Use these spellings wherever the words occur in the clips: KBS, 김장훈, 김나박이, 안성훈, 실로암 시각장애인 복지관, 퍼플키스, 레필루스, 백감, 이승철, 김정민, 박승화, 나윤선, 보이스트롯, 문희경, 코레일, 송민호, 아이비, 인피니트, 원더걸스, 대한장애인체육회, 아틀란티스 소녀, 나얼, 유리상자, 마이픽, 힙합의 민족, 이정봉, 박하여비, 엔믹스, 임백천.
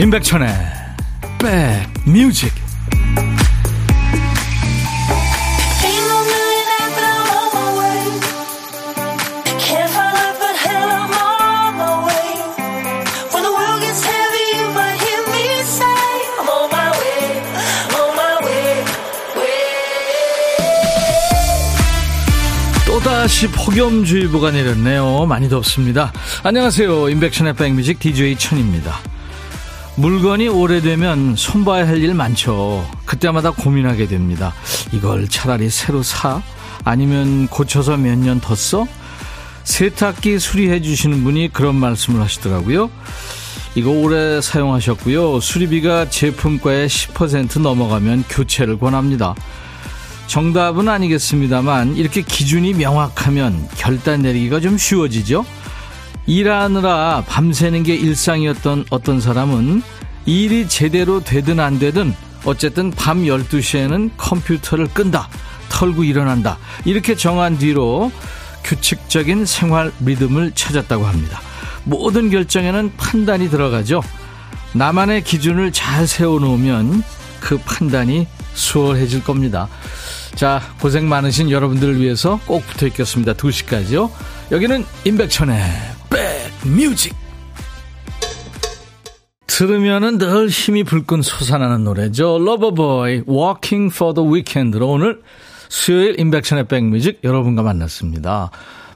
임백천의 백뮤직. 다시 폭염주의보가 내렸네요. 많이 덥습니다. 안녕하세요, 인백천의 백뮤직 DJ 천입니다. 물건이 오래되면 손봐야 할 일 많죠. 그때마다 고민하게 됩니다. 이걸 차라리 새로 사? 아니면 고쳐서 몇 년 더 써? 세탁기 수리해 주시는 분이 그런 말씀을 하시더라고요. 이거 오래 사용하셨고요, 수리비가 제품가의 10% 넘어가면 교체를 권합니다. 정답은 아니겠습니다만 이렇게 기준이 명확하면 결단 내리기가 좀 쉬워지죠. 일하느라 밤새는 게 일상이었던 어떤 사람은 일이 제대로 되든 안 되든 어쨌든 밤 12시에는 컴퓨터를 끈다, 털고 일어난다, 이렇게 정한 뒤로 규칙적인 생활 리듬을 찾았다고 합니다. 모든 결정에는 판단이 들어가죠. 나만의 기준을 잘 세워놓으면 그 판단이 수월해질 겁니다. 자, 고생 많으신 여러분들을 위해서 꼭 붙어 있겠습니다. 2시까지요. 여기는 임백천의 백뮤직. 들으면은 늘 힘이 불끈 솟아나는 노래죠. 러버보이 Walking for the Weekend로 오늘 수요일 임백천의 백뮤직 여러분과 만났습니다.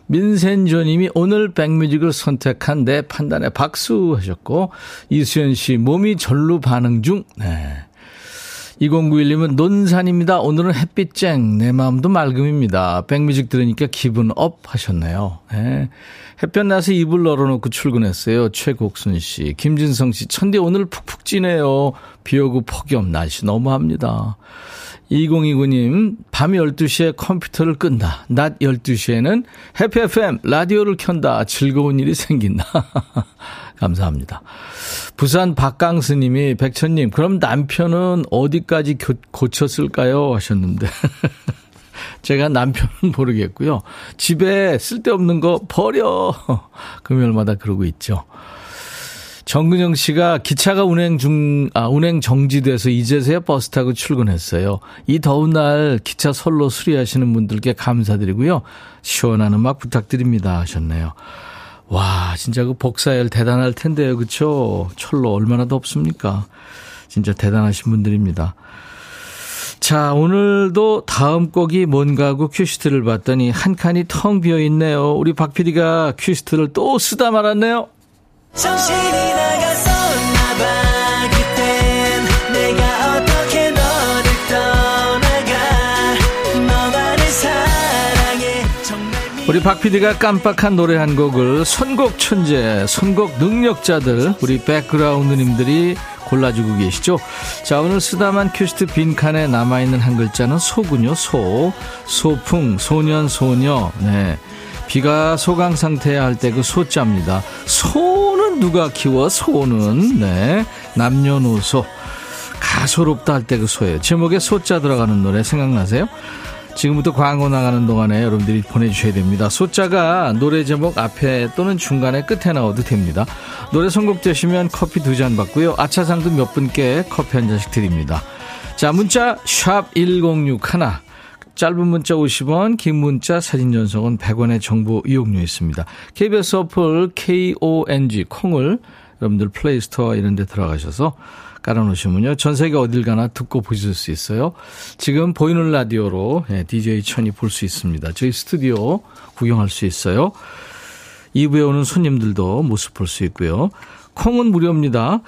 민센조님이 오늘 백뮤직을 선택한 내 판단에 박수 하셨고, 이수연씨 몸이 절로 반응 중. 네. 2091님은 논산입니다. 오늘은 햇빛 쨍, 내 마음도 맑음입니다. 백뮤직 들으니까 기분 업 하셨네요. 네. 햇볕 나서 이불 널어놓고 출근했어요. 최곡순 씨, 김진성 씨, 천디 오늘 푹푹 찌네요. 비오고 폭염 날씨 너무합니다. 2029님, 밤 12시에 컴퓨터를 끈다, 낮 12시에는 해피 FM 라디오를 켠다, 즐거운 일이 생긴다. 감사합니다. 부산 박강스님이 백천님 그럼 남편은 어디까지 고쳤을까요 하셨는데 제가 남편은 모르겠고요, 집에 쓸데없는 거 버려 금요일마다 그러고 있죠. 정근영 씨가 기차가 운행 정지돼서 이제서야 버스 타고 출근했어요. 이 더운 날 기차 선로 수리하시는 분들께 감사드리고요, 시원한 음악 부탁드립니다 하셨네요. 와, 진짜 그 복사열 대단할 텐데요. 그렇죠? 철로 얼마나 덥습니까? 진짜 대단하신 분들입니다. 자, 오늘도 다음 곡이 뭔가 하고 큐시트를 봤더니 한 칸이 텅 비어 있네요. 우리 박 PD가 큐시트를 또 쓰다 말았네요. 정신이 나갔었나 봐. 그땐 내가 어떻게 너를 떠나가. 너만을 사랑해. 정말 우리 박 PD가 깜빡한 노래 한 곡을 선곡 천재, 선곡 능력자들, 우리 백그라운드님들이 골라주고 계시죠. 자, 오늘 쓰다만 큐시트 빈칸에 남아있는 한 글자는 소군요. 소, 소풍, 소년, 소녀. 네, 비가 소강 상태야 할 때 그 소자입니다. 소는 누가 키워? 소는, 네, 남녀노소 가소롭다 할 때 그 소예요. 제목에 소자 들어가는 노래 생각나세요? 지금부터 광고 나가는 동안에 여러분들이 보내주셔야 됩니다. 소자가 노래 제목 앞에 또는 중간에 끝에 나와도 됩니다. 노래 선곡되시면 커피 2잔 받고요, 아차상도 몇 분께 커피 한 잔씩 드립니다. 자, 문자 샵 1061, 짧은 문자 50원, 긴 문자 사진 전송은 100원의 정보 이용료 있습니다. KBS 어플 KONG 콩을 여러분들 플레이스토어 이런 데 들어가셔서 깔아놓으시면요, 전 세계 어딜 가나 듣고 보실 수 있어요. 지금 보이는 라디오로 DJ 천이 볼 수 있습니다. 저희 스튜디오 구경할 수 있어요. 2부에 오는 손님들도 모습 볼 수 있고요. 콩은 무료입니다.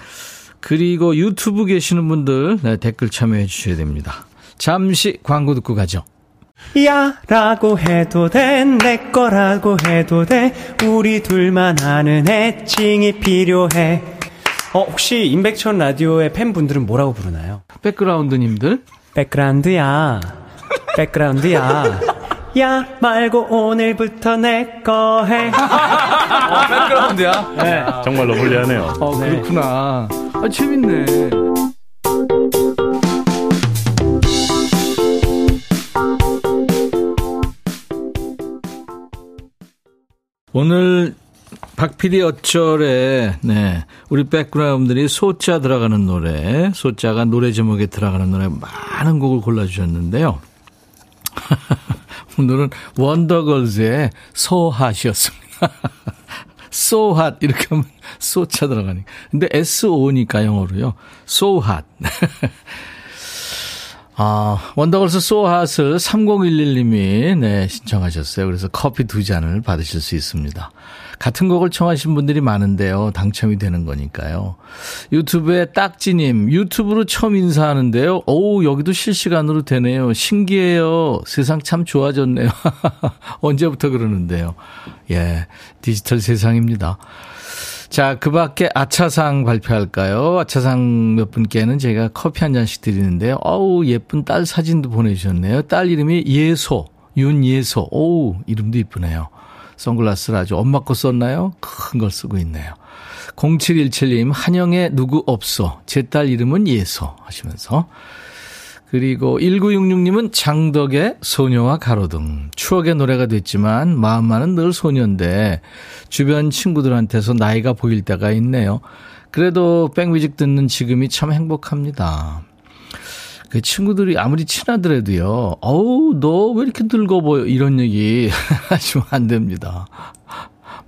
그리고 유튜브 계시는 분들, 네, 댓글 참여해 주셔야 됩니다. 잠시 광고 듣고 가죠. 야 라고 해도 돼, 내 거라고 해도 돼, 우리 둘만 아는 애칭이 필요해. 혹시 임백천 라디오의 팬분들은 뭐라고 부르나요? 백그라운드님들? 백그라운드야, 백그라운드야. 야 말고 오늘부터 내 거 해. 백그라운드야? 네. 정말로 불리하네요. 네. 그렇구나. 아, 재밌네. 오늘 박피디 어쩔에 네, 우리 백그라운드들이 소자 들어가는 노래, 소자가 노래 제목에 들어가는 노래 많은 곡을 골라주셨는데요. 오늘은 원더걸스의 소핫이었습니다. So hot 이렇게 하면 소차 들어가니까. 근데 S-O니까 영어로요. So hot. 아, 원더걸스 So hot을 3011님이 네, 신청하셨어요. 그래서 커피 2잔을 받으실 수 있습니다. 같은 곡을 청하신 분들이 많은데요. 당첨이 되는 거니까요. 유튜브에 딱지님, 유튜브로 처음 인사하는데요. 오우, 여기도 실시간으로 되네요. 신기해요. 세상 참 좋아졌네요. 언제부터 그러는데요. 예, 디지털 세상입니다. 자, 그 밖에 아차상 발표할까요? 아차상 몇 분께는 제가 커피 한 잔씩 드리는데요. 어우, 예쁜 딸 사진도 보내주셨네요. 딸 이름이 예소, 윤예소. 오우, 이름도 이쁘네요. 선글라스를 아주 엄마 거 썼나요? 큰 걸 쓰고 있네요. 0717님, 한영에 누구 없어. 제 딸 이름은 예서 하시면서. 그리고 1966님은 장덕의 소녀와 가로등. 추억의 노래가 됐지만 마음만은 늘 소녀인데 주변 친구들한테서 나이가 보일 때가 있네요. 그래도 백뮤직 듣는 지금이 참 행복합니다. 그 친구들이 아무리 친하더라도요. 어우, 너 왜 이렇게 늙어 보여? 이런 얘기 하시면 안 됩니다.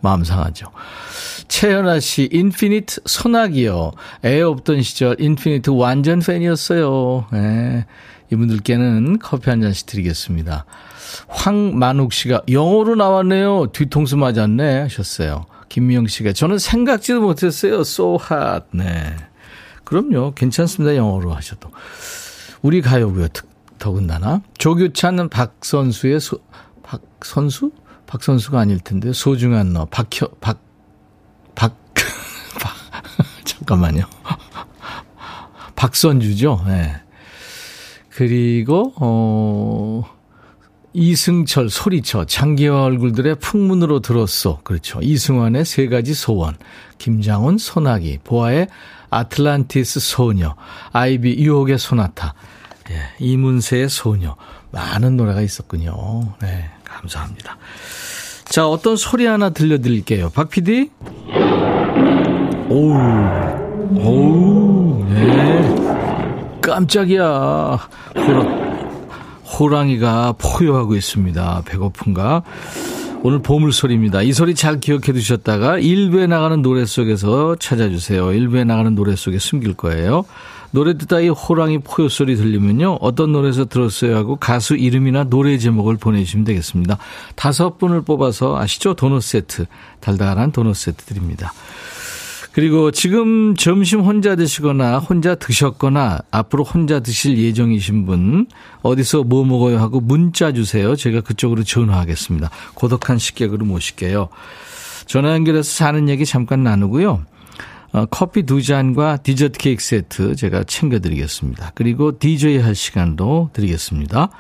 마음 상하죠. 최연아 씨, 인피니트 소나기요. 애 없던 시절 인피니트 완전 팬이었어요. 네, 이분들께는 커피 한 잔씩 드리겠습니다. 황만욱 씨가 영어로 나왔네요. 뒤통수 맞았네 하셨어요. 김미영 씨가 저는 생각지도 못했어요. So hot. 네, 그럼요. 괜찮습니다. 영어로 하셔도. 우리 가요고요. 더군다나 조규찬은 박선수의 박선수? 박선수가 아닐 텐데 소중한 너 잠깐만요. 박선주죠. 네. 그리고 이승철 소리쳐 장기화 얼굴들의 풍문으로 들었어. 그렇죠. 이승환의 세 가지 소원, 김장훈 소나기, 보아의 아틀란티스 소녀, 아이비 유혹의 소나타, 예, 이문세의 소녀. 많은 노래가 있었군요. 네, 감사합니다. 자, 어떤 소리 하나 들려드릴게요. 박 PD. 오우, 오우, 네. 깜짝이야. 호랑이가 포효하고 있습니다. 배고픈가? 오늘 보물소리입니다. 이 소리 잘 기억해 두셨다가 1부에 나가는 노래 속에서 찾아주세요. 1부에 나가는 노래 속에 숨길 거예요. 노래 듣다 이 호랑이 포효 소리 들리면요. 어떤 노래에서 들었어요 하고 가수 이름이나 노래 제목을 보내주시면 되겠습니다. 5분을 뽑아서 아시죠? 도넛 세트, 달달한 도넛 세트 드립니다. 그리고 지금 점심 혼자 드시거나 혼자 드셨거나 앞으로 혼자 드실 예정이신 분 어디서 뭐 먹어요 하고 문자 주세요. 제가 그쪽으로 전화하겠습니다. 고독한 식객으로 모실게요. 전화 연결해서 사는 얘기 잠깐 나누고요. 커피 2잔과 디저트 케이크 세트 제가 챙겨드리겠습니다. 그리고 DJ 할 시간도 드리겠습니다.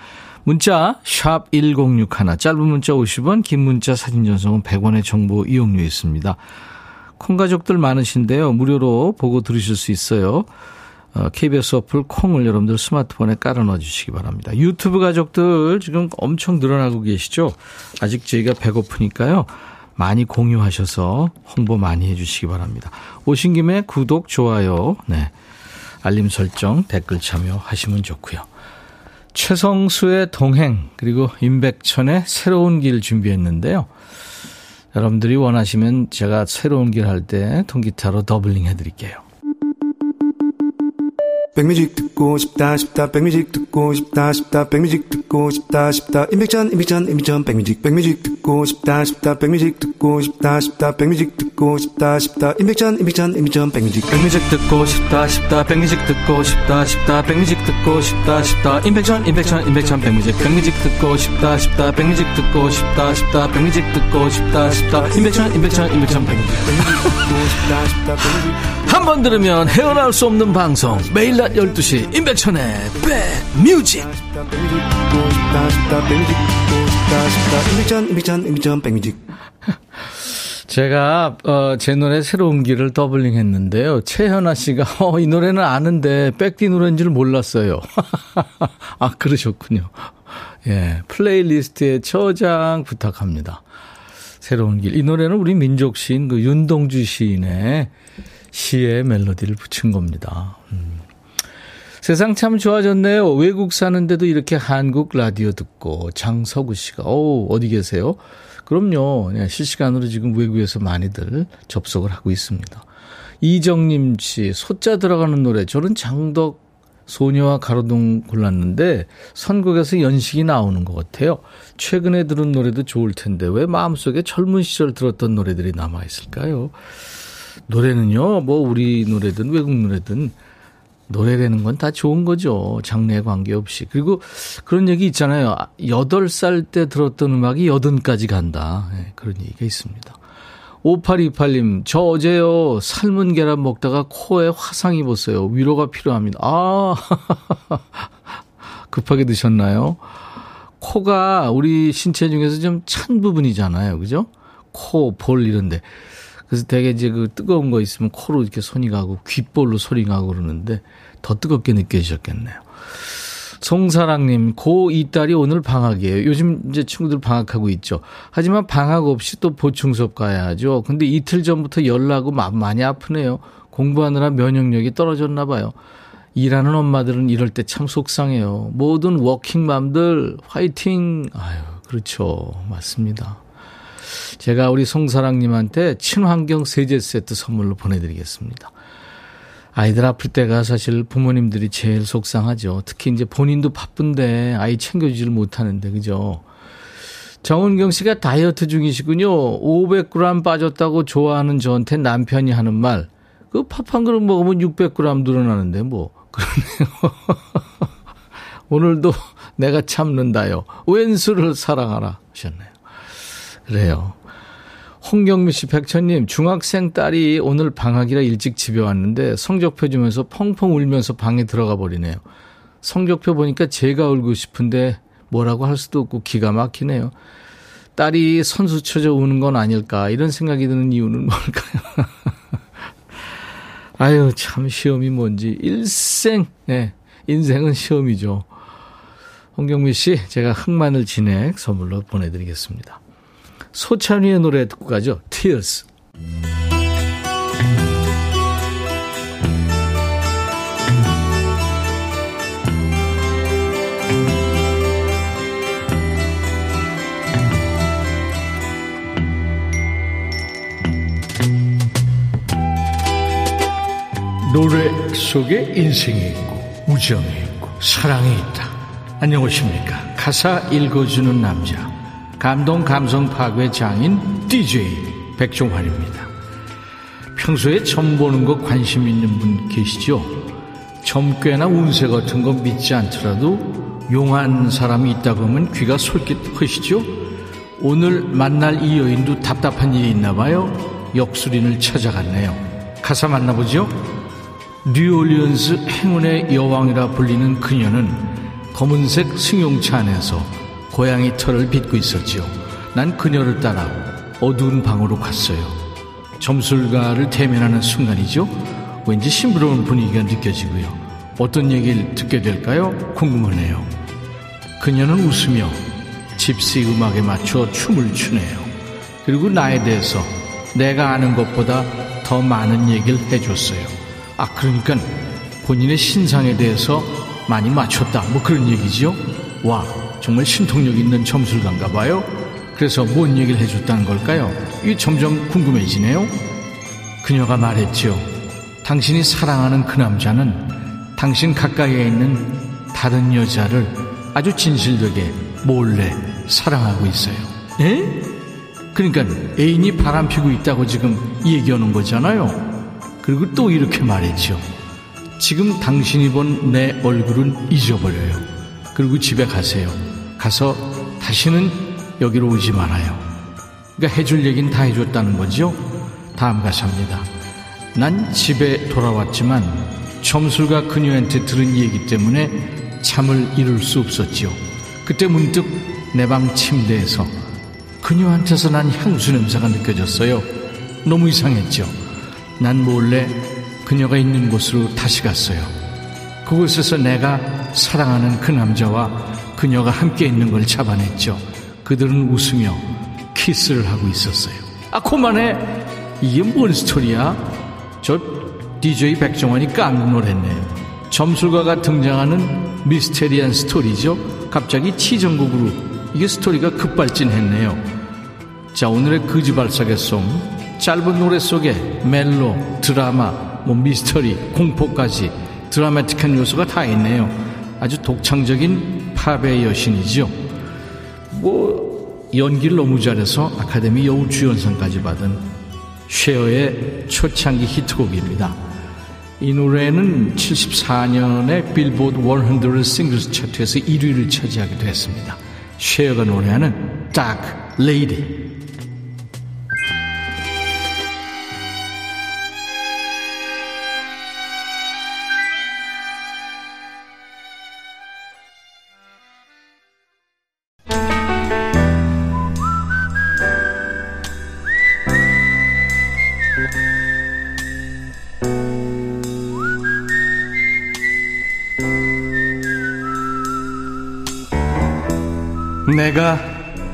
문자 샵 1061, 짧은 문자 50원, 긴 문자 사진 전송은 100원의 정보 이용료 있습니다. 콩 가족들 많으신데요. 무료로 보고 들으실 수 있어요. KBS 어플 콩을 여러분들 스마트폰에 깔아놔 주시기 바랍니다. 유튜브 가족들 지금 엄청 늘어나고 계시죠? 아직 저희가 배고프니까요. 많이 공유하셔서 홍보 많이 해 주시기 바랍니다. 오신 김에 구독, 좋아요, 네, 알림 설정, 댓글 참여하시면 좋고요. 최성수의 동행 그리고 임백천의 새로운 길 준비했는데요. 여러분들이 원하시면 제가 새로운 길 할 때 통기타로 더블링 해드릴게요. 백뮤직 듣고 싶다 싶다 백뮤직 듣고 싶다 싶다 백뮤직 듣고 싶다 싶다 임백천 백뮤직 듣고 싶다 싶다 백뮤직 듣고 싶다 싶다 백뮤직 듣고 싶다 싶다 임백천 백뮤직 듣고 싶다 싶다 백뮤직 듣고 싶다 싶다 백뮤직 듣고 싶다 싶다 임백천 백뮤직 듣고 싶다 싶다 백뮤직 듣고 싶다 싶다 백뮤직 듣고 싶다 싶다 임백천 백뮤직 한 번 들으면 헤어나올 수 없는 방송 매일 12시 임백천의 백뮤직. 제가 제 노래 새로운 길을 더블링 했는데요. 최현아 씨가 이 노래는 아는데 백디 노래인 줄 몰랐어요. 아, 그러셨군요. 예, 플레이리스트에 저장 부탁합니다. 새로운 길. 이 노래는 우리 민족 시인 그 윤동주 시인의 시에 멜로디를 붙인 겁니다. 세상 참 좋아졌네요. 외국 사는데도 이렇게 한국 라디오 듣고. 장서구 씨가 어디 계세요? 그럼요. 실시간으로 지금 외국에서 많이들 접속을 하고 있습니다. 이정님 씨, 소자 들어가는 노래. 저는 장덕 소녀와 가로등 골랐는데 선곡에서 연식이 나오는 것 같아요. 최근에 들은 노래도 좋을 텐데 왜 마음속에 젊은 시절 들었던 노래들이 남아있을까요? 노래는요, 뭐 우리 노래든 외국 노래든 노래라는 건 다 좋은 거죠. 장르에 관계없이. 그리고 그런 얘기 있잖아요. 8살 때 들었던 음악이 80까지 간다. 네, 그런 얘기가 있습니다. 5828님, 저 어제요, 삶은 계란 먹다가 코에 화상 입었어요. 위로가 필요합니다. 급하게 드셨나요? 코가 우리 신체 중에서 좀 찬 부분이잖아요. 그죠? 코, 볼 이런데. 그래서 되게 이제 그 뜨거운 거 있으면 코로 이렇게 손이 가고 귓볼로 소리 가고 그러는데 더 뜨겁게 느껴지셨겠네요. 송사랑님, 고2 딸이 오늘 방학이에요. 요즘 이제 친구들 방학하고 있죠. 하지만 방학 없이 또 보충 수업 가야 하죠. 근데 이틀 전부터 열나고 마음 많이 아프네요. 공부하느라 면역력이 떨어졌나 봐요. 일하는 엄마들은 이럴 때 참 속상해요. 모든 워킹맘들 화이팅. 아유, 그렇죠. 맞습니다. 제가 우리 송사랑님한테 친환경 세제 세트 선물로 보내드리겠습니다. 아이들 아플 때가 사실 부모님들이 제일 속상하죠. 특히 이제 본인도 바쁜데 아이 챙겨주질 못하는데, 그죠? 정은경 씨가 다이어트 중이시군요. 500g 빠졌다고 좋아하는 저한테 남편이 하는 말. 그 밥 한 그릇 먹으면 600g 늘어나는데 뭐. 그러네요. 오늘도 내가 참는다요. 웬수를 사랑하라 하셨네요. 그래요. 홍경미 씨, 백천님, 중학생 딸이 오늘 방학이라 일찍 집에 왔는데 성적표 주면서 펑펑 울면서 방에 들어가 버리네요. 성적표 보니까 제가 울고 싶은데 뭐라고 할 수도 없고 기가 막히네요. 딸이 선수 쳐져 우는 건 아닐까 이런 생각이 드는 이유는 뭘까요? 아유, 참 시험이 뭔지. 인생은 시험이죠. 홍경미 씨, 제가 흑마늘 진액 선물로 보내드리겠습니다. 소찬휘의 노래 듣고 가죠. Tears. 노래 속에 인생이 있고 우정이 있고 사랑이 있다. 안녕하십니까. 가사 읽어주는 남자. 감동 감성 파괴 장인 DJ 백종환입니다. 평소에 점 보는 거 관심 있는 분 계시죠? 점괘나 운세 같은 거 믿지 않더라도 용한 사람이 있다고 하면 귀가 솔깃하시죠? 오늘 만날 이 여인도 답답한 일이 있나 봐요. 역술인을 찾아갔네요. 가사 만나보죠. 뉴올리언스 행운의 여왕이라 불리는 그녀는 검은색 승용차 안에서 고양이 털을 빗고 있었지요. 난 그녀를 따라 어두운 방으로 갔어요. 점술가를 대면하는 순간이죠. 왠지 심부러운 분위기가 느껴지고요. 어떤 얘기를 듣게 될까요? 궁금하네요. 그녀는 웃으며 집시 음악에 맞춰 춤을 추네요. 그리고 나에 대해서 내가 아는 것보다 더 많은 얘기를 해줬어요. 아, 그러니까 본인의 신상에 대해서 많이 맞췄다. 뭐 그런 얘기죠. 와, 정말 신통력 있는 점술가인가 봐요. 그래서 뭔 얘기를 해줬다는 걸까요? 이게 점점 궁금해지네요. 그녀가 말했죠. 당신이 사랑하는 그 남자는 당신 가까이에 있는 다른 여자를 아주 진실되게 몰래 사랑하고 있어요. 에? 그러니까 애인이 바람피고 있다고 지금 얘기하는 거잖아요. 그리고 또 이렇게 말했죠. 지금 당신이 본 내 얼굴은 잊어버려요. 그리고 집에 가세요. 가서 다시는 여기로 오지 말아요. 그러니까 해줄 얘기는 다 해줬다는 거죠. 다음 가사입니다. 난 집에 돌아왔지만 점술가 그녀한테 들은 얘기 때문에 잠을 이룰 수 없었지요. 그때 문득 내 방 침대에서 그녀한테서 난 향수 냄새가 느껴졌어요. 너무 이상했죠. 난 몰래 그녀가 있는 곳으로 다시 갔어요. 그곳에서 내가 사랑하는 그 남자와 그녀가 함께 있는 걸 잡아냈죠. 그들은 웃으며 키스를 하고 있었어요. 아, 그만해. 이게 뭔 스토리야? 저 DJ 백종원이 깜짝 놀랐네요. 점술가가 등장하는 미스테리한 스토리죠. 갑자기 치정국으로 이게 스토리가 급발진했네요. 자, 오늘의 그지발사계송, 짧은 노래 속에 멜로, 드라마, 뭐 미스터리, 공포까지 드라마틱한 요소가 다 있네요. 아주 독창적인 팝의 여신이죠. 뭐 연기를 너무 잘해서 아카데미 여우주연상까지 받은 쉐어의 초창기 히트곡입니다. 이 노래는 74년에 빌보드 100 싱글스 차트에서 1위를 차지하기도 했습니다. 쉐어가 노래하는 딱 레이디. 내가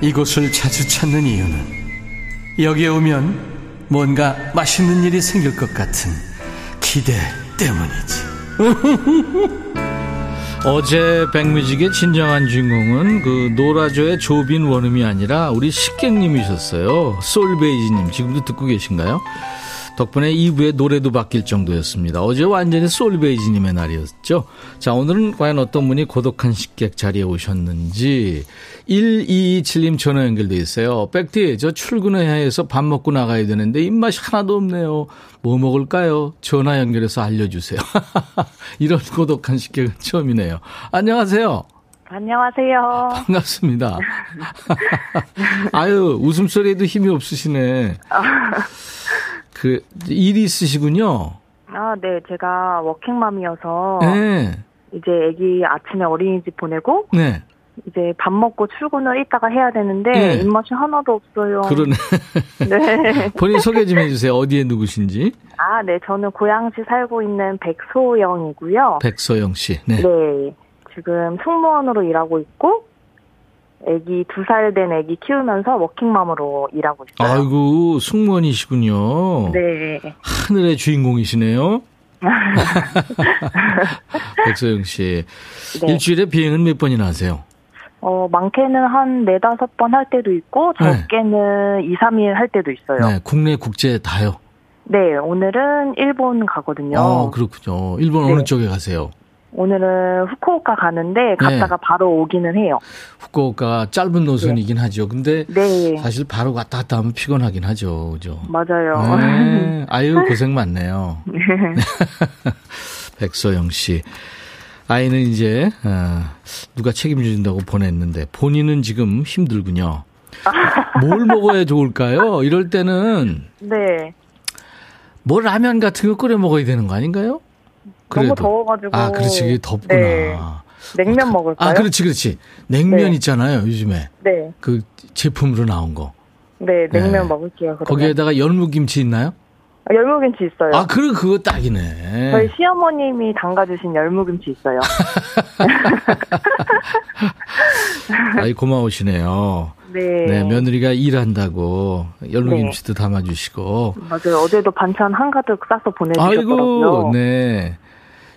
이곳을 자주 찾는 이유는 여기에 오면 뭔가 맛있는 일이 생길 것 같은 기대 때문이지. 어제 백뮤직의 진정한 주인공은 그 노라조의 조빈 원음이 아니라 우리 식객님이셨어요. 솔베이지님, 지금도 듣고 계신가요? 덕분에 2부의 노래도 바뀔 정도였습니다. 어제 완전히 솔베이지님의 날이었죠. 자, 오늘은 과연 어떤 분이 고독한 식객 자리에 오셨는지. 1227님 전화 연결돼 있어요. 백디, 저 출근해야 해서 밥 먹고 나가야 되는데 입맛이 하나도 없네요. 뭐 먹을까요? 전화 연결해서 알려주세요. 이런 고독한 식객은 처음이네요. 안녕하세요. 안녕하세요. 반갑습니다. 아유, 웃음소리에도 힘이 없으시네. 그 일이 있으시군요. 아, 네, 제가 워킹맘이어서 네. 이제 아기 아침에 어린이집 보내고 네. 이제 밥 먹고 출근을 이따가 해야 되는데 네. 입맛이 하나도 없어요. 그러네. 네. 본인 소개 좀 해주세요. 어디에 누구신지? 아, 네, 저는 고양시 살고 있는 백소영이고요. 백소영 씨. 네. 네. 지금 승무원으로 일하고 있고. 아기 2살 된 아기 키우면서 워킹맘으로 일하고 있어요. 아이고, 승무원이시군요. 네. 하늘의 주인공이시네요. 백서영 씨. 네. 일주일에 비행은 몇 번이나 하세요? 많게는 한 4-5번 할 때도 있고 적게는 네. 2-3일 할 때도 있어요. 네, 국내 국제 다요? 네, 오늘은 일본 가거든요. 아, 그렇군요. 일본 네. 어느 쪽에 가세요? 오늘은 후쿠오카 가는데 갔다가 네. 바로 오기는 해요. 후쿠오카 짧은 노선이긴 네. 하죠. 근데 네. 사실 바로 갔다 갔다 하면 피곤하긴 하죠. 그죠? 맞아요. 네. 아유, 고생 많네요. 네. 백소영 씨. 아이는 이제 누가 책임진다고 보냈는데 본인은 지금 힘들군요. 뭘 먹어야 좋을까요? 이럴 때는 네. 뭐 라면 같은 거 끓여 먹어야 되는 거 아닌가요? 그래도. 너무 더워가지고. 아, 그렇지. 덥구나. 네. 냉면 먹을까요? 아, 그렇지, 그렇지. 냉면 네. 있잖아요, 요즘에. 네. 그 제품으로 나온 거. 네, 냉면 네. 먹을게요. 그러면. 거기에다가 열무김치 있나요? 아, 열무김치 있어요. 아, 그럼 그거 딱이네. 저희 시어머님이 담가주신 열무김치 있어요. 아이, 고마우시네요. 네. 네, 며느리가 일한다고 열무김치도 네. 담아주시고. 맞아요. 어제도 반찬 한가득 싸서 보내주셨더라고요. 아이고, 네.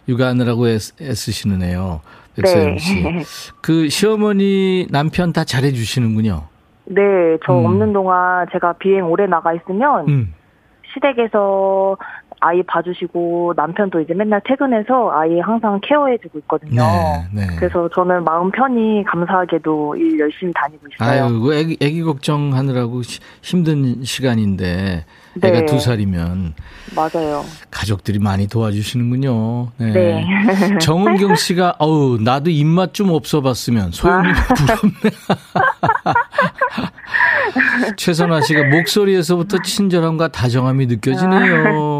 육아하느라고 애쓰시는 애요. 백서영 씨. 네. 그 시어머니 남편 다 잘해주시는군요. 네. 저 없는 동안 제가 비행 오래 나가 있으면 시댁에서 아이 봐주시고 남편도 이제 맨날 퇴근해서 아이 항상 케어해주고 있거든요. 네, 네. 그래서 저는 마음 편히 감사하게도 일 열심히 다니고 있어요. 아유, 애기 걱정하느라고 힘든 시간인데 네. 애가 2살이면 맞아요. 가족들이 많이 도와주시는군요. 네. 네. 정은경 씨가 어우, 나도 입맛 좀 없어봤으면 소영이 부럽네. 최선아 씨가 목소리에서부터 친절함과 다정함이 느껴지네요.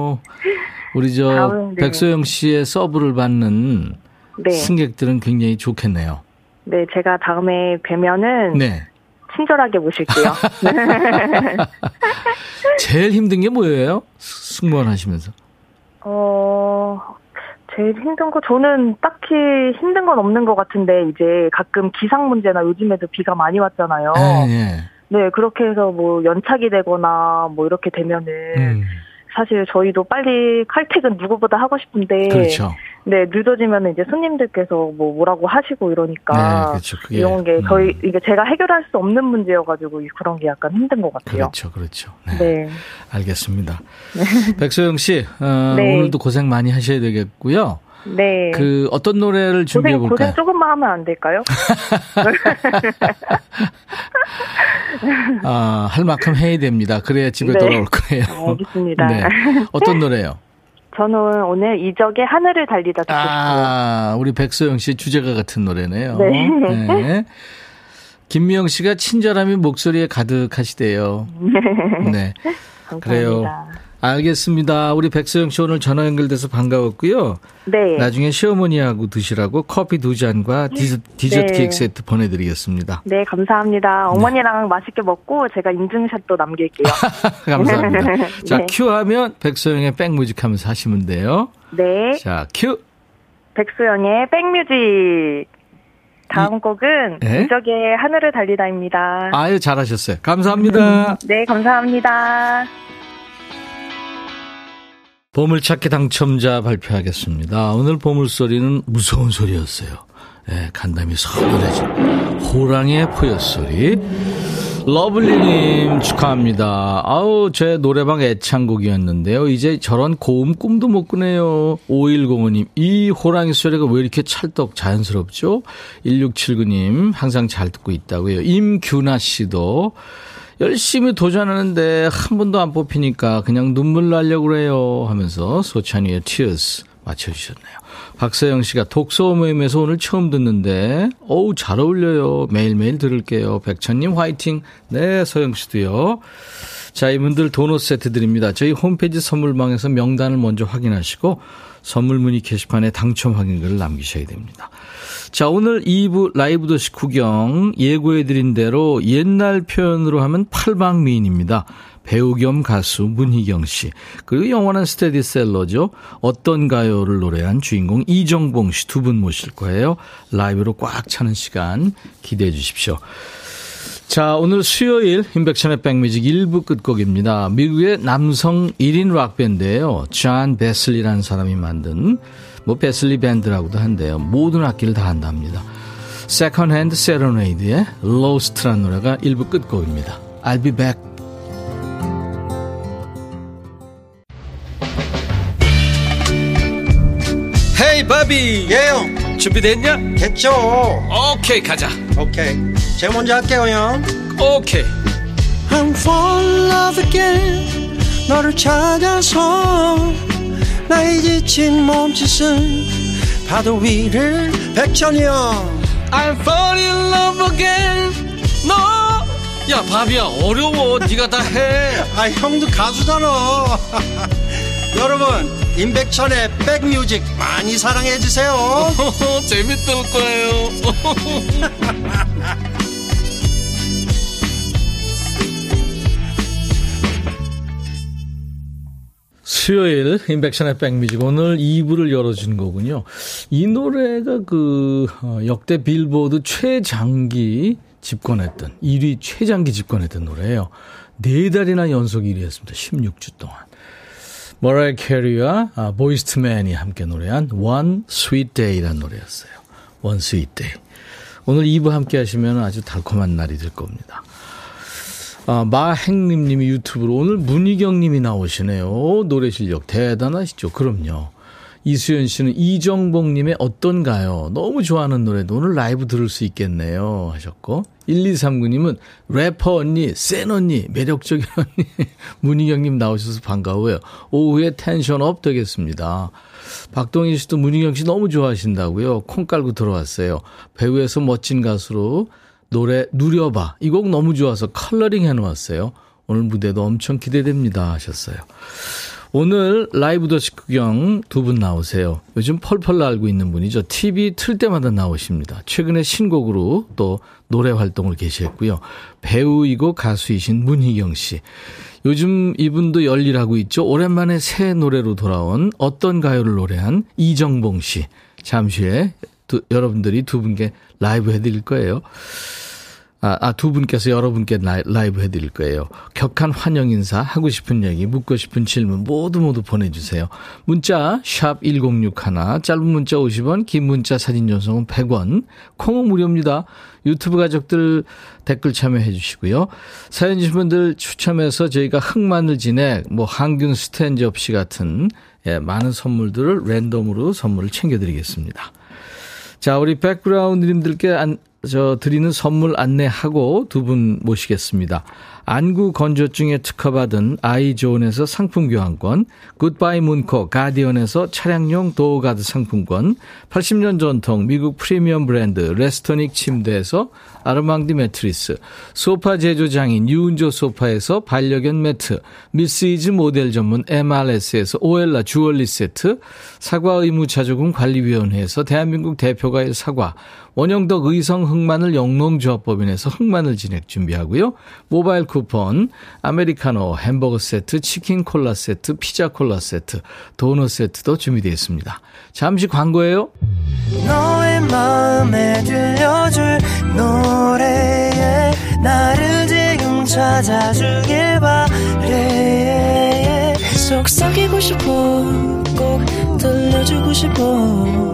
우리 저 네. 백소영 씨의 서브를 받는 네. 승객들은 굉장히 좋겠네요. 네, 제가 다음에 뵈면은 네. 친절하게 모실게요. 제일 힘든 게 뭐예요? 승무원 하시면서? 제일 힘든 거, 저는 딱히 힘든 건 없는 것 같은데, 이제 가끔 기상 문제나 요즘에도 비가 많이 왔잖아요. 예, 예. 네, 그렇게 해서 뭐 연착이 되거나 뭐 이렇게 되면은 사실 저희도 빨리 칼퇴근 누구보다 하고 싶은데, 그렇죠. 네, 늦어지면 이제 손님들께서 뭐 뭐라고 하시고 이러니까, 네, 그렇죠. 그게, 이런 게 저희 이게 제가 해결할 수 없는 문제여가지고 그런 게 약간 힘든 것 같아요. 그렇죠, 그렇죠. 네, 네. 알겠습니다. 네. 백소영 씨, 네. 오늘도 고생 많이 하셔야 되겠고요. 네. 그 어떤 노래를 준비해 볼까요? 고생 조금만 하면 안 될까요? 아, 할 만큼 해야 됩니다. 그래야 집에 네. 돌아올 거예요. 알겠습니다. 네. 어떤 노래요? 저는 오늘 이적의 하늘을 달리다 듣고 싶어요. 아, 우리 백소영 씨 주제가 같은 노래네요. 네. 네. 김미영 씨가 친절함이 목소리에 가득하시대요. 네. 감사합니다. 그래요. 알겠습니다. 우리 백소영 씨 오늘 전화 연결돼서 반가웠고요. 네. 나중에 시어머니하고 드시라고 커피 두 잔과 디저트 네. 케이크 세트 보내드리겠습니다. 네, 감사합니다. 어머니랑 네. 맛있게 먹고 제가 인증샷도 남길게요. 감사합니다. 네. 자, 큐 하면 백소영의 백뮤직 하면서 하시면 돼요. 네. 자, 큐. 백소영의 백뮤직. 다음 곡은 이적의 하늘을 달리다입니다. 아유, 잘하셨어요. 감사합니다. 네, 감사합니다. 보물찾기 당첨자 발표하겠습니다. 오늘 보물소리는 무서운 소리였어요. 네, 간담이 서늘해진 호랑이의 포효소리. 러블리님 축하합니다. 아우, 제 노래방 애창곡이었는데요. 이제 저런 고음 꿈도 못 꾸네요. 5105님, 이 호랑이 소리가 왜 이렇게 찰떡 자연스럽죠? 1679님, 항상 잘 듣고 있다고요. 임규나 씨도. 열심히 도전하는데 한 번도 안 뽑히니까 그냥 눈물 나려고 그래요 하면서 소찬이의 Tears 맞춰주셨네요. 박서영 씨가 독서 모임에서 오늘 처음 듣는데 어우, 잘 어울려요. 매일매일 들을게요. 백천님 화이팅. 네, 서영 씨도요. 자, 이분들 도넛 세트 드립니다. 저희 홈페이지 선물방에서 명단을 먼저 확인하시고 선물 문의 게시판에 당첨 확인글을 남기셔야 됩니다. 자, 오늘 2부 라이브 도시 구경 예고해드린 대로 옛날 표현으로 하면 팔방미인입니다. 배우 겸 가수 문희경 씨, 그리고 영원한 스테디셀러죠. 어떤 가요를 노래한 주인공 이정봉 씨 두 분 모실 거예요. 라이브로 꽉 차는 시간 기대해 주십시오. 자, 오늘 수요일 임백천의 백뮤직 1부 끝곡입니다. 미국의 남성 1인 락밴드예요. 존 베슬리라는 사람이 만든 뭐 베슬리 밴드라고도 한대요. 모든 악기를 다 한답니다. 세컨핸드 세레네이드의 로스트라는 노래가 1부 끝곡입니다. I'll be back. 헤이 바비, 예영, 준비됐냐? 됐죠. 오케이, 가자. 오케이, 제가 먼저 할게요, 형. 오케이. I'm falling in love again. 너를 찾아서 나의 지친 몸짓은 파도 위를 백천이 형. I'm falling in love again. 너. 야, 바비야, 어려워. 네가 다 해. 아, 형도 가수잖아. 여러분, 임백천의 백뮤직 많이 사랑해 주세요. 재밌을 거예요. 수요일 임백천의 백뮤직 오늘 2부를 열어준 거군요. 이 노래가 그 역대 빌보드 최장기 집권했던 1위 최장기 집권했던 노래예요. 4달이나 연속 1위했습니다. 16주 동안. 머라이 캐리와 보이스트맨이 함께 노래한 One Sweet Day라는 노래였어요. One Sweet Day. 오늘 2부 함께 하시면 아주 달콤한 날이 될 겁니다. 아, 마행림 님이 유튜브로 오늘 문희경 님이 나오시네요. 오, 노래 실력 대단하시죠. 그럼요. 이수연 씨는 이정봉 님의 어떤가요? 너무 좋아하는 노래도 오늘 라이브 들을 수 있겠네요 하셨고, 1239 님은 래퍼 언니, 센 언니, 매력적인 언니 문희경 님 나오셔서 반가워요. 오후에 텐션 업 되겠습니다. 박동희 씨도 문희경 씨 너무 좋아하신다고요. 콩 깔고 들어왔어요. 배우에서 멋진 가수로 노래 누려봐. 이 곡 너무 좋아서 컬러링 해놓았어요. 오늘 무대도 엄청 기대됩니다 하셨어요. 오늘 라이브 도시 구경 두 분 나오세요. 요즘 펄펄 날고 있는 분이죠. TV 틀 때마다 나오십니다. 최근에 신곡으로 또 노래 활동을 개시했고요. 배우이고 가수이신 문희경 씨. 요즘 이분도 열일하고 있죠. 오랜만에 새 노래로 돌아온 어떤 가요를 노래한 이정봉 씨. 잠시 후에 여러분들이 두 분께 라이브 해드릴 거예요. 두 분께서 여러분께 라이브 해드릴 거예요. 격한 환영 인사, 하고 싶은 얘기, 묻고 싶은 질문 모두 보내주세요. 문자 샵 1061, 짧은 문자 50원, 긴 문자 사진 전송은 100원, 콩은 무료입니다. 유튜브 가족들 댓글 참여해 주시고요. 사연 주신 분들 추첨해서 저희가 흑마늘진액, 항균 스텐 접시 같은 많은 선물들을 랜덤으로 선물을 챙겨드리겠습니다. 자, 우리 백그라운드님들께 드리는 선물 안내하고 두 분 모시겠습니다. 안구 건조증에 특허받은 아이존에서 상품 교환권, 굿바이 문코 가디언에서 차량용 도어가드 상품권, 80년 전통 미국 프리미엄 브랜드 레스토닉 침대에서 아르망디 매트리스, 소파 제조장인 유은조 소파에서 반려견 매트, 미스이즈 모델 전문 MRS에서 오엘라 주얼리 세트, 사과 의무 자조금 관리위원회에서 대한민국 대표과일 사과, 원영덕 의성 흑마늘 영농조합법인에서 흑마늘 진액 준비하고요. 모바일 쿠폰, 아메리카노, 햄버거 세트, 치킨 콜라 세트, 피자 콜라 세트, 도넛 세트도 준비되어 있습니다. 잠시 광고예요. 너의 마음에 들려줄 노래에 나를 지금 찾아주길 바래. 속삭이고 싶어, 꼭 들려주고 싶어.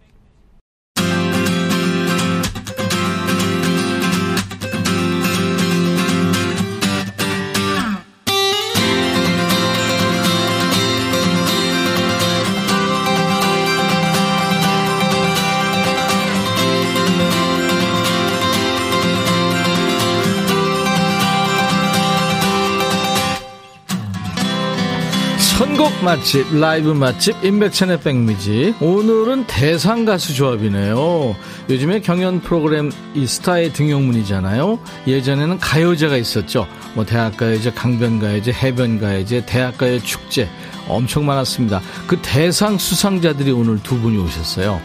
곡 맛집, 라이브 맛집, 임백천의 백뮤직. 오늘은 대상 가수 조합이네요. 요즘에 경연 프로그램 이 스타의 등용문이잖아요. 예전에는 가요제가 있었죠. 대학가요제, 강변가요제, 해변가요제, 대학가요 축제 엄청 많았습니다. 그 대상 수상자들이 오늘 두 분이 오셨어요.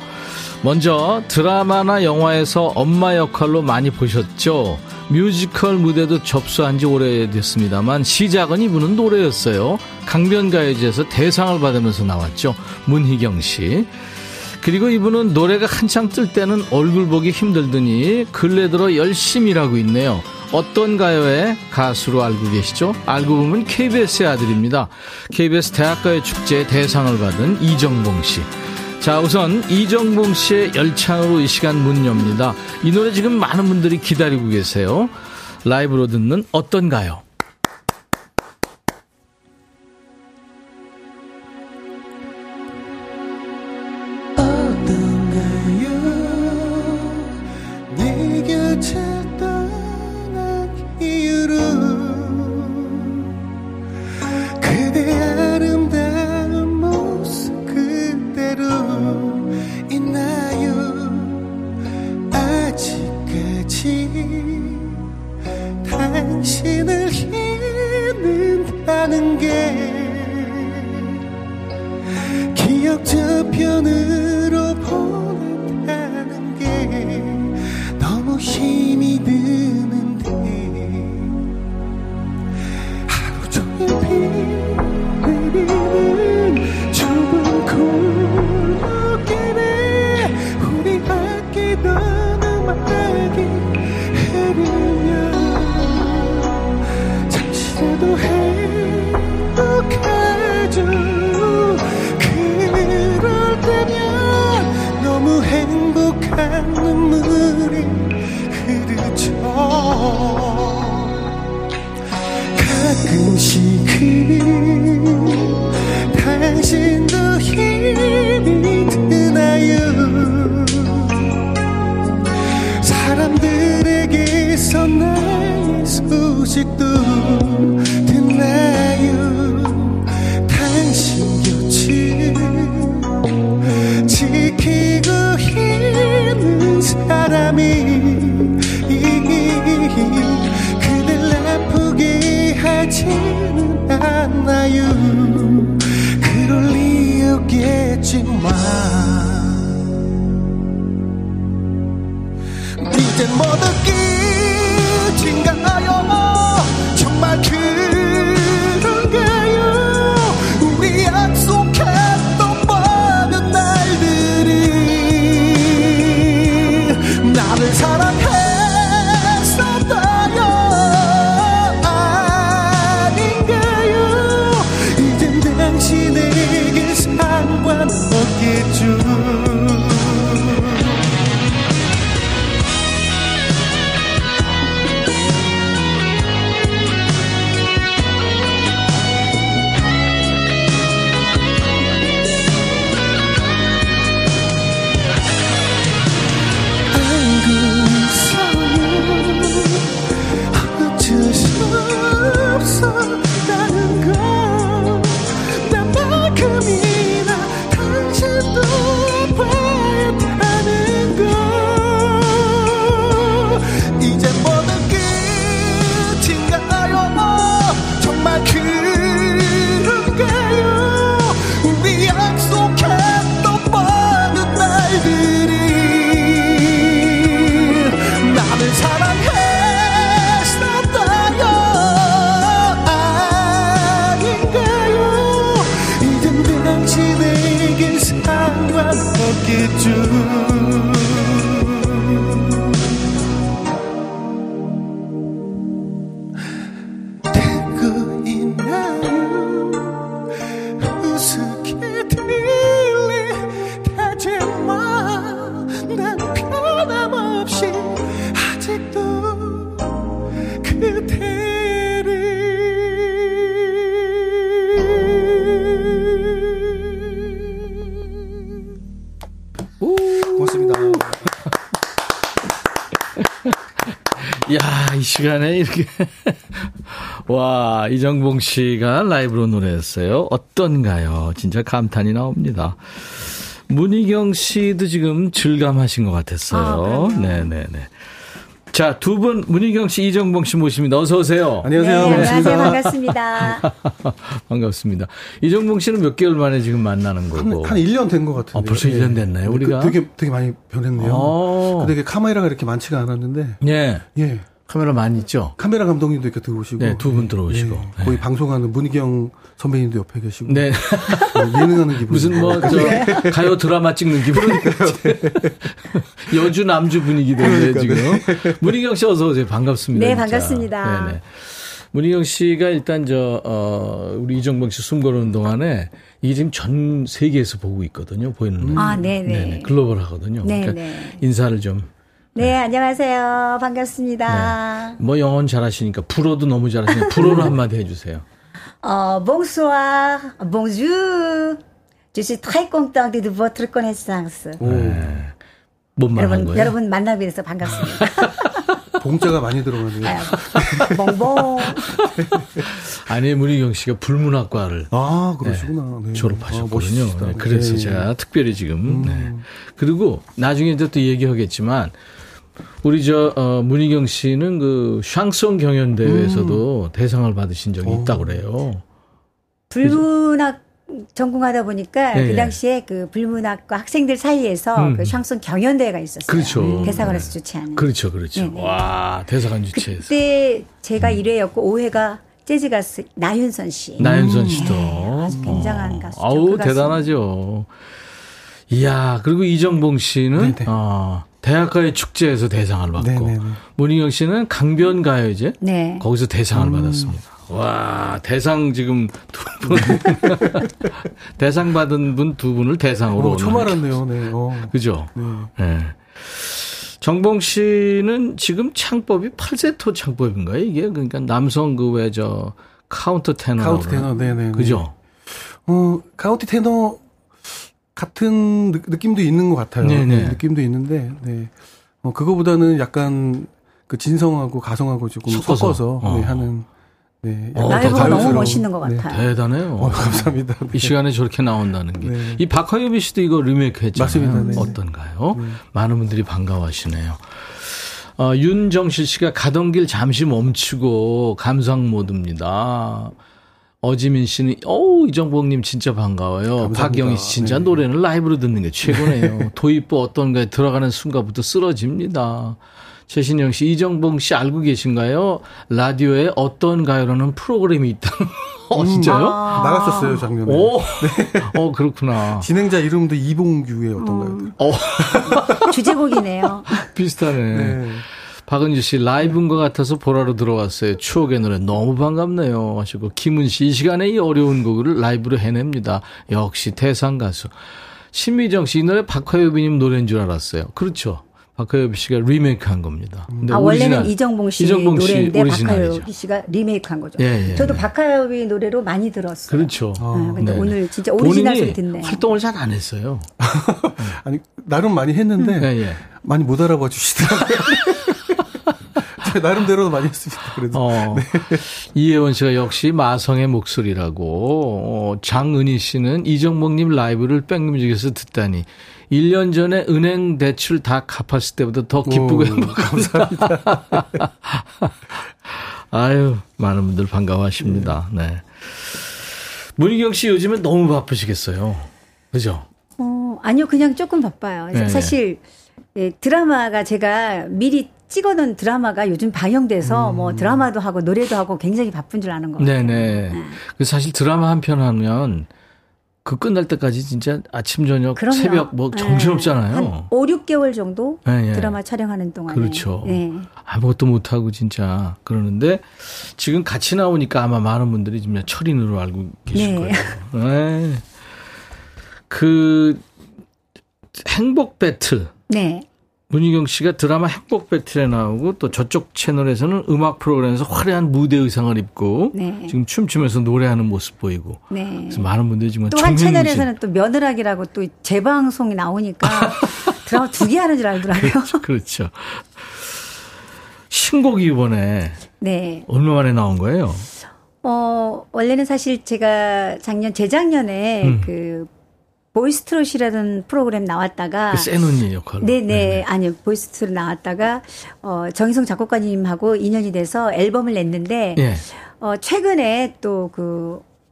먼저 드라마나 영화에서 엄마 역할로 많이 보셨죠. 뮤지컬 무대도 접수한 지 오래됐습니다만 시작은 이분은 노래였어요. 강변가요제에서 대상을 받으면서 나왔죠. 문희경 씨. 그리고 이분은 노래가 한창 뜰 때는 얼굴 보기 힘들더니 근래 들어 열심히 일하고 있네요. 어떤 가요의 가수로 알고 계시죠? 알고 보면 KBS의 아들입니다. KBS 대학가요 축제 대상을 받은 이정봉 씨. 자, 우선 이정봉 씨의 열창으로 이 시간 문 엽니다. 이 노래 지금 많은 분들이 기다리고 계세요. 라이브로 듣는 어떤가요? 행복하죠. 그럴 때면 되겠지만 이젠 뭐 느끼진가요? 정말 그런가요? 우리 약속했던 많은 날들이 나를 사랑해 시간에 이렇게 와, 이정봉 씨가 라이브로 노래했어요. 어떤가요? 진짜 감탄이 나옵니다. 문희경 씨도 지금 즐감하신 것 같았어요. 아, 네네네. 자, 두 분 문희경 씨, 이정봉 씨 모십니다. 어서 오세요. 안녕하세요. 네, 반갑습니다. 반갑습니다. 반갑습니다. 이정봉 씨는 몇 개월 만에 지금 만나는 거고 한 1년 된 것 같은데. 아, 벌써 1년 됐나요? 우리가 되게 많이 변했네요. 근데 이게 카메라가 이렇게 많지가 않았는데. 예. 예. 카메라 많이 있죠? 카메라 감독님도 이렇게 들어오시고. 네, 두 분 들어오시고. 네, 거의 네. 방송하는 문희경 선배님도 옆에 계시고. 네. 예능하는 기분. 무슨 뭐, 저, 가요 드라마 찍는 기분. 여주 남주 분위기 되는데, 그러니까, 지금. 네. 문희경 씨 어서오세요. 반갑습니다. 네, 진짜. 반갑습니다. 네네. 문희경 씨가 일단 저, 우리 이정봉 씨 숨 고르는 동안에 이게 지금 전 세계에서 보고 있거든요. 보이는. 아, 네네. 네네. 글로벌 하거든요. 네네. 그러니까 인사를 좀. 네, 안녕하세요. 반갑습니다. 네. 뭐 영어는 잘하시니까 불어도 너무 잘하시니까 불어로 한마디 해주세요. bonsoir, bonjour, je suis très content de votre connaissance. 네. 뭔 말 한 거예요? 여러분 만나게 돼서 반갑습니다. 봉자가 많이 들어가네요. 봉봉. 아니, 문희경 씨가 불문학과를. 아, 그러시구나. 네, 네. 졸업하셨거든요. 아, 네, 그래서 네. 제가 특별히 지금. 네. 그리고 나중에 이제 또 얘기하겠지만. 우리 저 문희경 씨는 그 샹송 경연 대회에서도 대상을 받으신 적이 있다고 그래요. 불문학 전공하다 보니까 네, 그 당시에 그 불문학과 학생들 사이에서 그 샹송 경연 대회가 있었어요. 그렇죠. 대사관에서 주최하는. 그렇죠, 그렇죠. 네. 와, 대사관 주최해서. 그때 제가 1회였고 5회가 재즈 가수 나윤선 씨. 나윤선 씨도 네, 아주 굉장한 가수죠. 아우 그 가수. 대단하죠. 이야, 그리고 이정봉 씨는 대학가요 축제에서 대상을 받고 문희경 씨는 강변가요제 네. 거기서 대상을 받았습니다. 와, 대상 지금 두 분 대상 받은 분 두 분을 대상으로 처음 알았네요. 네. 그죠? 네. 네. 정봉 씨는 지금 창법이 팔세토 창법인가요? 이게 그러니까 남성 그 외 저 카운터 테너. 카운터 테너. 네네. 그죠? 카운터 테너 같은 느낌도 있는 것 같아요. 네네. 느낌도 있는데, 네. 그거보다는 약간 그 진성하고 가성하고 조금 섞어서 네, 하는. 네. 라이브가 너무 멋있는 것 같아요. 네. 대단해요. 감사합니다. 네. 이 시간에 저렇게 나온다는 게. 네. 이 박하여비 씨도 이거 리메이크 했잖아요. 맞습니다. 네. 어떤가요? 네. 많은 분들이 반가워하시네요. 윤정실 씨가 가던 길 잠시 멈추고 감상 모드입니다. 어지민 씨는 이정봉님 진짜 반가워요. 박영희 씨 진짜 네. 노래는 라이브로 듣는 게 최고네요. 네. 도입부 어떤가에 들어가는 순간부터 쓰러집니다. 최신영 씨, 이정봉 씨 알고 계신가요? 라디오에 어떤 가요라는 프로그램이 있다는. 진짜요? 아~ 나갔었어요, 작년에. 오, 네. 그렇구나. 진행자 이름도 이봉규의 어떤 가요들. 주제곡이네요. 비슷하네. 네. 박은주 씨, 라이브인 것 같아서 보라로 들어왔어요. 추억의 노래 너무 반갑네요. 하시고, 김은 씨, 이 시간에 이 어려운 곡을 라이브로 해냅니다. 역시 태상 가수. 신미정 씨, 이 노래 박하여비님 노래인 줄 알았어요. 그렇죠. 박하여비 씨가 리메이크한 겁니다. 근데 원래는 이정봉 씨 노래인데 박하여비 씨가 리메이크한 거죠. 예, 예, 저도 네. 박하여비 노래로 많이 들었어요. 그렇죠. 근데 네. 오늘 진짜 오리지널 소리 듣네. 활동을 잘 안 했어요. 아니 나름 많이 했는데 예, 예. 많이 못 알아봐 주시더라고요. 나름대로도 많이 했습니다. 그래도. 네. 이혜원 씨가 역시 마성의 목소리라고. 장은희 씨는 이정봉님 라이브를 백뮤직에서 듣다니 1년 전에 은행 대출 다 갚았을 때보다 더 기쁘고 행복합니다. 아유, 많은 분들 반가워하십니다. 네. 문희경 씨 요즘에 너무 바쁘시겠어요. 그죠? 아니요, 그냥 조금 바빠요. 네. 사실 드라마가 제가 미리 찍어놓은 드라마가 요즘 방영돼서 뭐 드라마도 하고 노래도 하고 굉장히 바쁜 줄 아는 것 같아요. 네네. 사실 드라마 한 편 하면 그 끝날 때까지 진짜 아침 저녁 그럼요. 새벽 뭐 정신없잖아요. 네. 한 5, 6개월 정도 네, 네. 드라마 촬영하는 동안에. 그렇죠. 네. 아무것도 못하고 진짜 그러는데 지금 같이 나오니까 아마 많은 분들이 진짜 철인으로 알고 계실 네. 거예요. 네. 그 행복 배틀. 네. 문희경 씨가 드라마 행복 배틀에 나오고 또 저쪽 채널에서는 음악 프로그램에서 화려한 무대 의상을 입고 네. 지금 춤추면서 노래하는 모습 보이고 네. 그래서 많은 분들이 지금 또 한 채널에서는 또 며느라기라고 또 재방송이 나오니까 드라마 두 개 하는 줄 알더라고요. 그렇죠. 그렇죠. 신곡이 이번에 네. 얼마 만에 나온 거예요? 원래는 사실 제가 재작년에 그 보이스트롯이라는 프로그램 나왔다가. 그 센 언니 역할로. 네네. 아니요. 보이스트롯 나왔다가, 정희성 작곡가님하고 인연이 돼서 앨범을 냈는데, 예. 최근에 또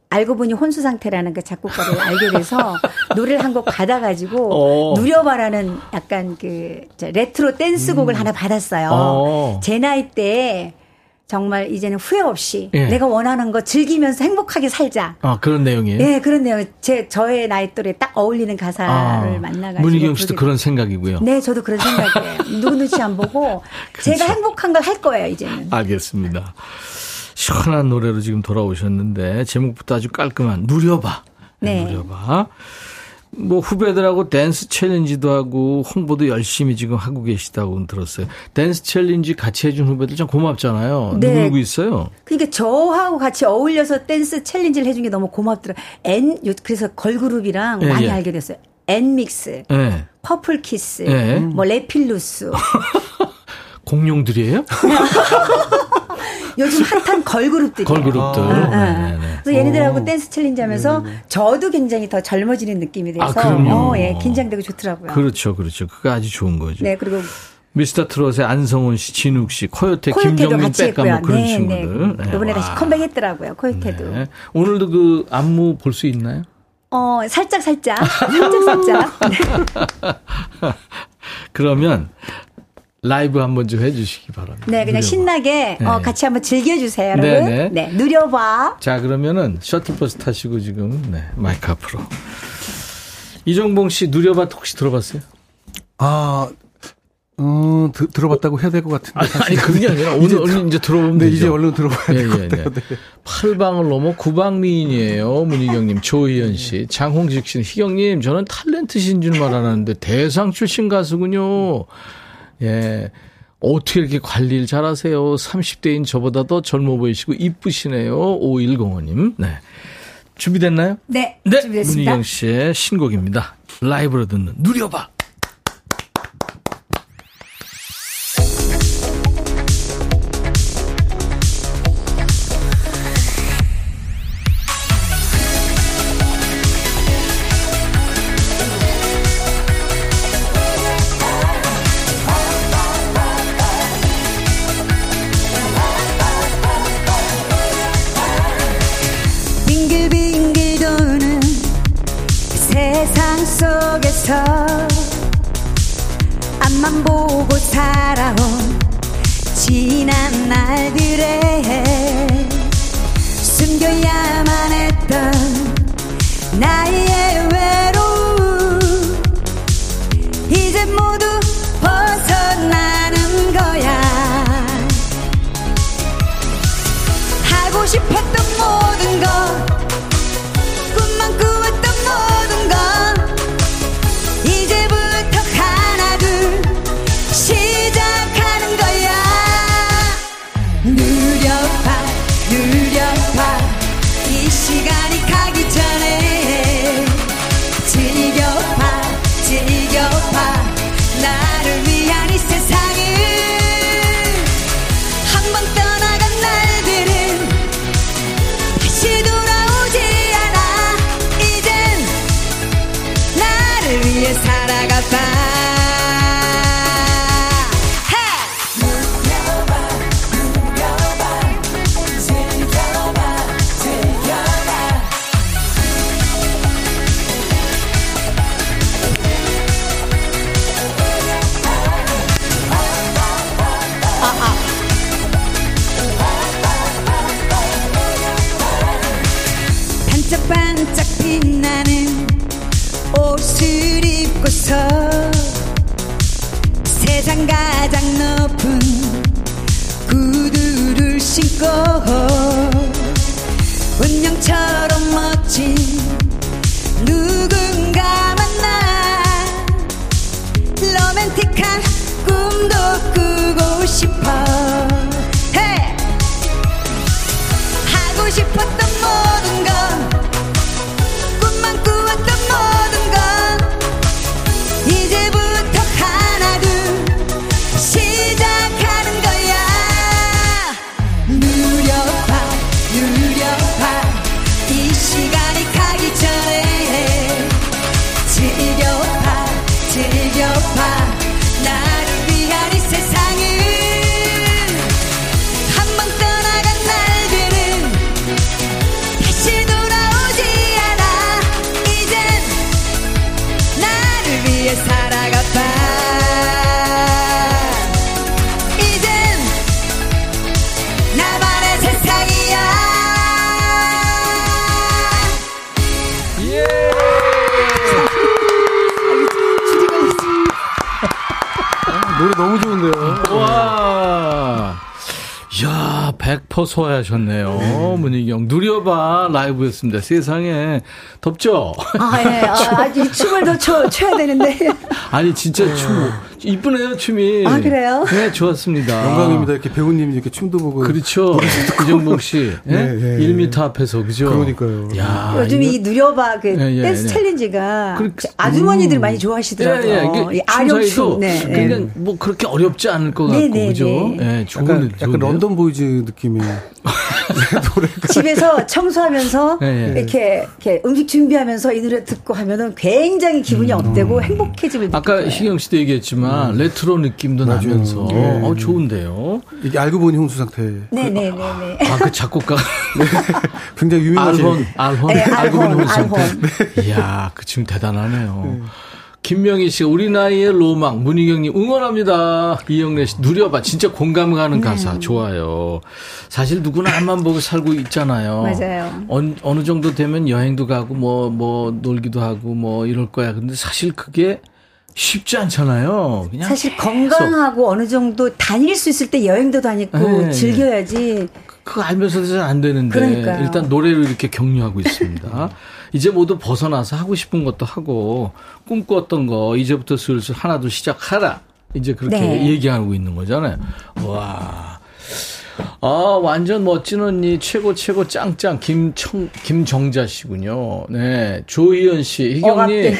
알고 보니 혼수 상태라는 그 작곡가를 알게 돼서 노래를 한 곡 받아가지고 누려봐라는 약간 레트로 댄스곡을 하나 받았어요. 제 나이 때 정말 이제는 후회 없이 예. 내가 원하는 거 즐기면서 행복하게 살자. 아 그런 내용이에요? 네, 그런 내용. 저의 나이 또래에 딱 어울리는 가사를 만나가지고. 문희경 씨도 그런 생각이고요. 네, 저도 그런 생각이에요. 누구 눈치 안 보고 그렇죠. 제가 행복한 걸 할 거예요 이제는. 알겠습니다. 시원한 노래로 지금 돌아오셨는데 제목부터 아주 깔끔한 누려봐. 네. 누려봐. 뭐 후배들하고 댄스 챌린지도 하고 홍보도 열심히 지금 하고 계시다고 들었어요. 댄스 챌린지 같이 해준 후배들 참 고맙잖아요. 네. 누구 있어요? 그러니까 저하고 같이 어울려서 댄스 챌린지를 해준 게 너무 고맙더라고요. 그래서 걸그룹이랑 예, 많이 예. 알게 됐어요. 엔믹스, 예. 퍼플키스, 예. 뭐 레필루스. 공룡들이에요? 요즘 핫한 걸그룹들이에요. 걸그룹들. 그래서 얘네들하고 댄스 챌린지 하면서 네네. 저도 굉장히 더 젊어지는 느낌이 돼서 예, 긴장되고 좋더라고요. 그렇죠. 그렇죠. 그게 아주 좋은 거죠. 네, 그리고 미스터 트롯의 안성훈 씨, 진욱 씨, 코요테, 김정민, 백감 뭐 그런 네, 친구들. 네. 이번에 다시 컴백했더라고요. 코요테도. 네. 오늘도 그 안무 볼 수 있나요? 살짝. 네. 그러면 라이브 한번 좀 해주시기 바랍니다. 네, 그냥 누려봐. 신나게 네. 같이 한번 즐겨주세요, 여러분. 네네. 네, 누려봐. 자, 그러면은 셔틀버스 타시고 지금 네, 마이크 앞으로. 이정봉 씨 누려봐 혹시 들어봤어요? 들어봤다고 해야 될 것 같은데. 아니 그게 아니라 오늘 이제 들어보면 되죠. 이제 얼른 들어봐야 될 것 같아요. 네. 8방을 넘어 9방 미인이에요. 문희경님, 조희연 씨, 장홍식 씨는 희경님 저는 탤런트신 줄 알았는데 대상 출신 가수군요. 예. 어떻게 이렇게 관리를 잘하세요? 30대인 저보다 더 젊어 보이시고 이쁘시네요. 5105님. 네. 준비됐나요? 네. 네. 준비됐습니다. 문희경 씨의 신곡입니다. 라이브로 듣는 누려봐. 세상 속에서 앞만 보고 살아온 지난 날들에 숨겨야만 했던 나의 외로움 이제 모두 벗어나는 거야. 하고 싶었던 모든 것 꿈만 꾸었던 모든 것 이제부터 하나 둘 시작하는 거야. 누려봐 누려봐 이 시간이 가기 전에 즐겨봐 즐겨봐 나를 위한 이 세상을 한 번 떠나간 날들은 다시 돌아오지 않아. 이젠 나를 위해 살아가봐. 빛나는 옷을 입고서 세상 가장 높은 구두를 신고 운명처럼 멋진 누군가 만나 로맨틱한 꿈도 꾸고 싶어. Hey! 하고 싶었던 모든 건 너무 좋은데요. 와, 야, 100% 소화하셨네요. 네. 문희경 누려봐 라이브였습니다. 세상에 덥죠? 아, 예. 아, 이 춤을 더 춰야 되는데. 아니 진짜 춤 이쁘네요 춤이. 아 그래요? 네, 좋았습니다. 영광입니다. 이렇게 배우님이 이렇게 춤도 보고. 그렇죠. 이정봉 씨, 네? 네, 네. 1m 앞에서 그죠? 그러니까요. 야, 요즘 이 누려봐 그 네, 댄스 네. 챌린지가 아주머니들 많이 좋아하시더라고요. 네, 네. 아령춤. 네, 그러니까 네. 뭐 그렇게 어렵지 않을 것 같고 네, 네, 그죠? 네. 네, 약간 런던 보이즈 느낌이에요. 집에서 청소하면서 네, 네. 이렇게 음식 준비하면서 이 노래 듣고 하면은 굉장히 기분이 업되고 행복해지면. 아까 희경 씨도 얘기했지만 레트로 느낌도 맞아요. 나면서 네. 좋은데요. 이게 알고 보니 홍수 상태. 네네네. 아, 그 작곡가 네. 굉장히 유명하신 알혼. 네, 알고 보니 홍수 상태. 네. 이야, 그 지금 대단하네요. 네. 김명희 씨, 우리 나이의 로망, 문희경님, 응원합니다. 이영래 씨, 누려봐. 진짜 공감 가는 가사, 좋아요. 사실 누구나 앞만 보고 살고 있잖아요. 맞아요. 어느 정도 되면 여행도 가고, 놀기도 하고, 이럴 거야. 근데 사실 그게 쉽지 않잖아요. 그냥 사실 건강하고 어느 정도 다닐 수 있을 때 여행도 다니고 네. 즐겨야지. 그거 알면서도 잘 안 되는데. 그러니까요. 일단 노래로 이렇게 격려하고 있습니다. 이제 모두 벗어나서 하고 싶은 것도 하고 꿈꿨던 거 이제부터 슬슬 하나도 시작하라. 이제 그렇게 네. 얘기하고 있는 거잖아요. 와. 아, 완전 멋진 언니 최고 짱짱 김정자 씨군요. 네. 조희연 씨, 희경님.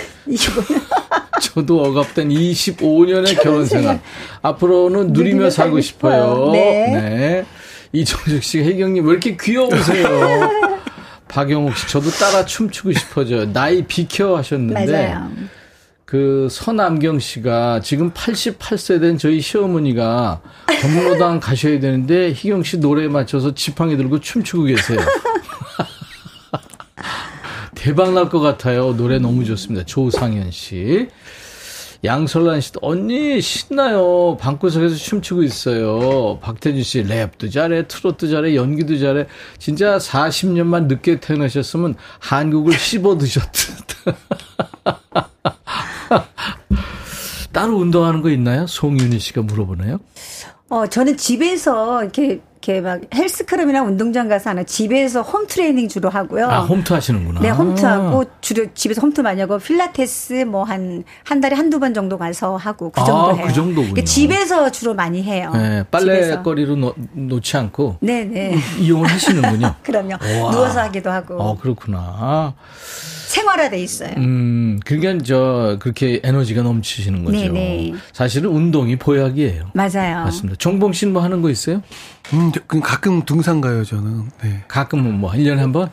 저도 억압된 25년의 결혼생활. 앞으로는 누리며 살고 싶어요. 네. 네. 이정숙 씨, 혜경님, 왜 이렇게 귀여우세요? 박영욱 씨, 저도 따라 춤추고 싶어져요. 나이 비켜 하셨는데. 맞아요. 그 서남경 씨가 지금 88세 된 저희 시어머니가 경로당 가셔야 되는데 희경 씨 노래에 맞춰서 지팡이 들고 춤추고 계세요. 대박 날 것 같아요. 노래 너무 좋습니다. 조상현 씨. 양설란 씨도 언니 신나요. 방구석에서 춤추고 있어요. 박태준 씨 랩도 잘해, 트로트도 잘해, 연기도 잘해. 진짜 40년만 늦게 태어나셨으면 한국을 씹어드셨듯. 따로 운동하는 거 있나요? 송윤희 씨가 물어보네요. 저는 집에서 이렇게 막 헬스클럽이나 운동장 가서 하는 집에서 홈 트레이닝 주로 하고요. 아, 홈트 하시는구나. 네, 홈트 하고 주로 집에서 홈트 많이 하고 필라테스 뭐 한 달에 한두 번 정도 가서 하고 그 정도 해요. 그 정도군요. 그러니까 집에서 주로 많이 해요. 네, 빨래거리로 놓지 않고. 네네. 이용을 하시는군요. 그럼요. 우와. 누워서 하기도 하고. 그렇구나. 생활화돼 있어요. 그러니까 그렇게 에너지가 넘치시는 거죠. 네네. 사실은 운동이 보약이에요. 맞아요. 맞습니다. 정봉 씨는 뭐 하는 거 있어요? 가끔 등산 가요, 저는. 네. 가끔은 뭐 1년에 한 번?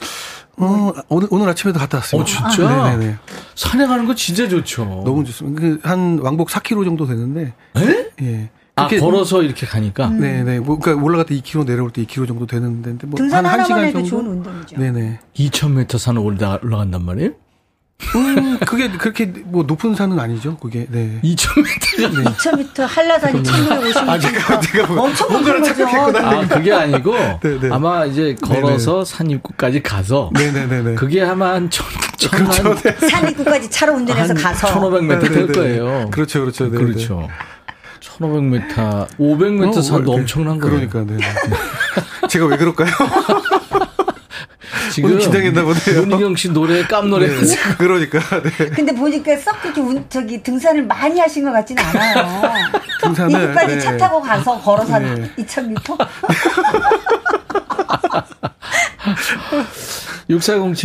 오늘 아침에도 갔다 왔어요. 진짜? 아, 네네네. 산에 가는 거 진짜 좋죠. 너무 좋습니다. 한 왕복 4km 정도 되는데. 에? 예. 걸어서 이렇게 가니까? 네네. 그러니까 올라갈 때 2km, 내려올 때 2km 정도 되는데. 등산 하나만 해도 좋은 운동이죠. 네네. 2,000m 산을 올라간단 말이에요? 그게 그렇게 뭐 높은 산은 아니죠, 그게. 네. 2,000m. 네. 2,000m 한라산이 1,550m. 아, 제가 엄청 큰 거죠. 그게 아니고 네네. 아마 이제 걸어서 네네. 산 입구까지 가서. 네네네. 그게 아마 한 1,000m. 그렇죠. 네. 산 입구까지 차로 운전해서 가서 1,500m 될 거예요. 그렇죠, 그렇죠, 네네. 그렇죠. 1,500m, 500m 산도 엄청난 거예요. 그러니까, 네. 제가 왜 그럴까요? 지금 긴장했나 보네요. 문희경 씨 노래에 깜놀해. 네, 그러니까. 네. 근데 보니까 썩 그렇게 등산을 많이 하신 것 같지는 않아요. 등산을. 이기까지 네. 차 타고 가서 걸어서 네. 2,000m?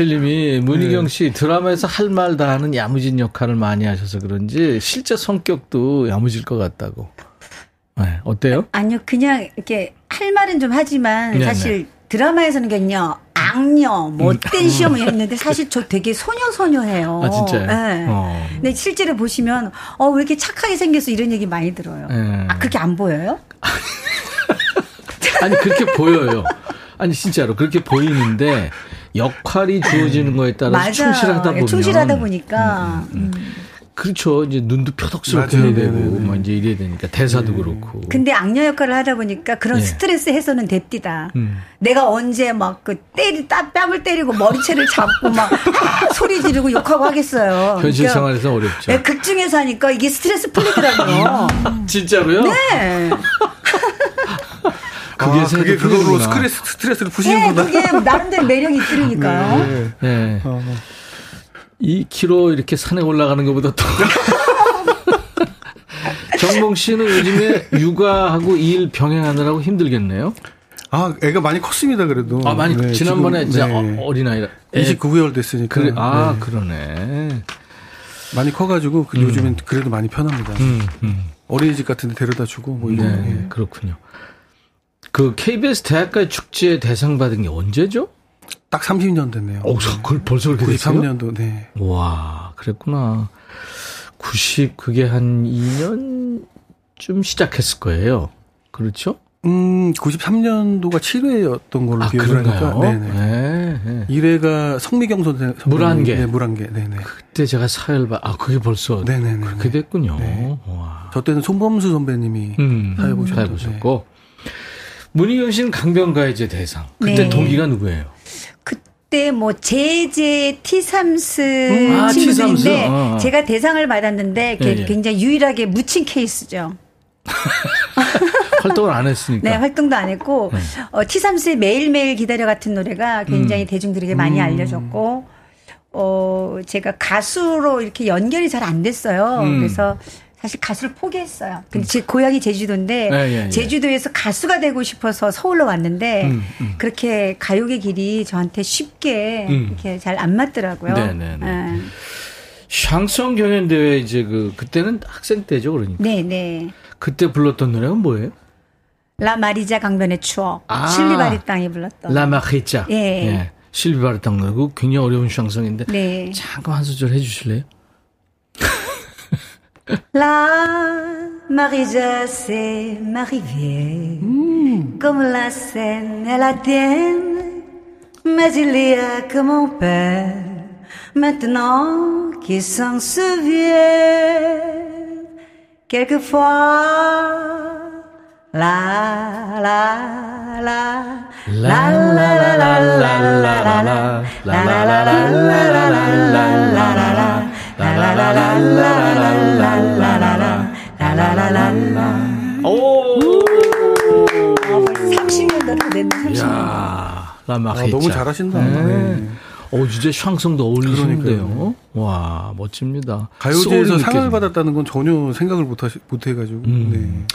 6407님이 문희경 씨 드라마에서 할 말 다 하는 야무진 역할을 많이 하셔서 그런지 실제 성격도 야무질 것 같다고. 네, 어때요? 아니요, 그냥 이렇게 할 말은 좀 하지만 네네. 사실 드라마에서는요. 악녀, 못된 시험을 했는데 사실 저 되게 소녀해요. 아, 진짜요? 네. 근데 실제로 보시면 왜 이렇게 착하게 생겼어 이런 얘기 많이 들어요. 아, 그렇게 안 보여요? 아니, 그렇게 보여요. 아니, 진짜로 그렇게 보이는데 역할이 주어지는 거에 따라서 충실하다 보면. 충실하다 보니까. 그렇죠. 이제 눈도 펴덕스럽게 해야 되고, 뭐 이제 이래야 되니까, 대사도 그렇고. 근데 악녀 역할을 하다 보니까 그런 스트레스 해소는 됩디다. 내가 언제 막 뺨을 때리고 머리채를 잡고 막 소리 지르고 욕하고 하겠어요. 현실 그러니까 생활에서 어렵죠. 네, 극 중에서 하니까 이게 스트레스 풀리더라고요. 진짜로요? 네. 그게 그걸로 스트레스를 푸시는구나. 네, 그게 나름대로 매력이 있으니까요. 네. 네. 2km 이렇게 산에 올라가는 것보다 더. 정봉 씨는 요즘에 육아하고 일 병행하느라고 힘들겠네요? 아, 애가 많이 컸습니다, 그래도. 아, 많이, 네, 지난번에 지금, 진짜 네. 어린아이라. 29개월 됐으니까. 네. 그러네. 많이 커가지고 요즘엔 그래도 많이 편합니다. 어린이집 같은 데 데려다 주고, 뭐 이런. 네, 네. 그렇군요. KBS 대학가요 축제 대상 받은 게 언제죠? 딱 30년 됐네요. 그걸 벌써 그렇게 됐어요? 93년도, 네. 와, 그랬구나. 그게 한 2년쯤 시작했을 거예요. 그렇죠? 93년도가 7회였던 걸로 기억을 하니까. 네네. 네. 1회가 성미경 선생님. 물안개. 네, 물안개. 네네. 그때 제가 사회를 그게 벌써. 네네네. 그렇게 됐군요. 네. 와. 저 때는 손범수 선배님이 사회 보셨고. 네. 문희경 씨는 강변가요제 대상. 그때 네. 동기가 누구예요? 그때 뭐 제제 티삼스 친구들인데 제가 대상을 받았는데 굉장히 유일하게 묻힌 케이스죠. 활동을 안 했으니까. 네, 활동도 안 했고 티삼스의 매일매일 기다려 같은 노래가 굉장히 대중들에게 많이 알려졌고 제가 가수로 이렇게 연결이 잘 안 됐어요. 그래서 사실 가수를 포기했어요. 근데 제 고향이 제주도인데 제주도에서 가수가 되고 싶어서 서울로 왔는데 그렇게 가요계 길이 저한테 쉽게 이렇게 잘 안 맞더라고요. 네네네. 샹송 경연 대회 이제 그때는 학생 때죠, 그러니까. 네네. 그때 불렀던 노래가 뭐예요? 라 마리자 강변의 추억. 실리바리 땅이 불렀던. 라 마리자. 예. 실리바리 땅 노래고 굉장히 어려운 샹송인데. 네. 잠깐 한 소절 해주실래요? La Marija, c'est ma rivière, comme la Seine est la tienne, mais il y a que mon père, maintenant qui s'en souvient quelquefois la la la la la la la la la la 오, 이제 샹송도 어울리시는데요. 와, 멋집니다. 가요제에서 상을 받았다는 건 전혀 생각을 못 해가지고. 네.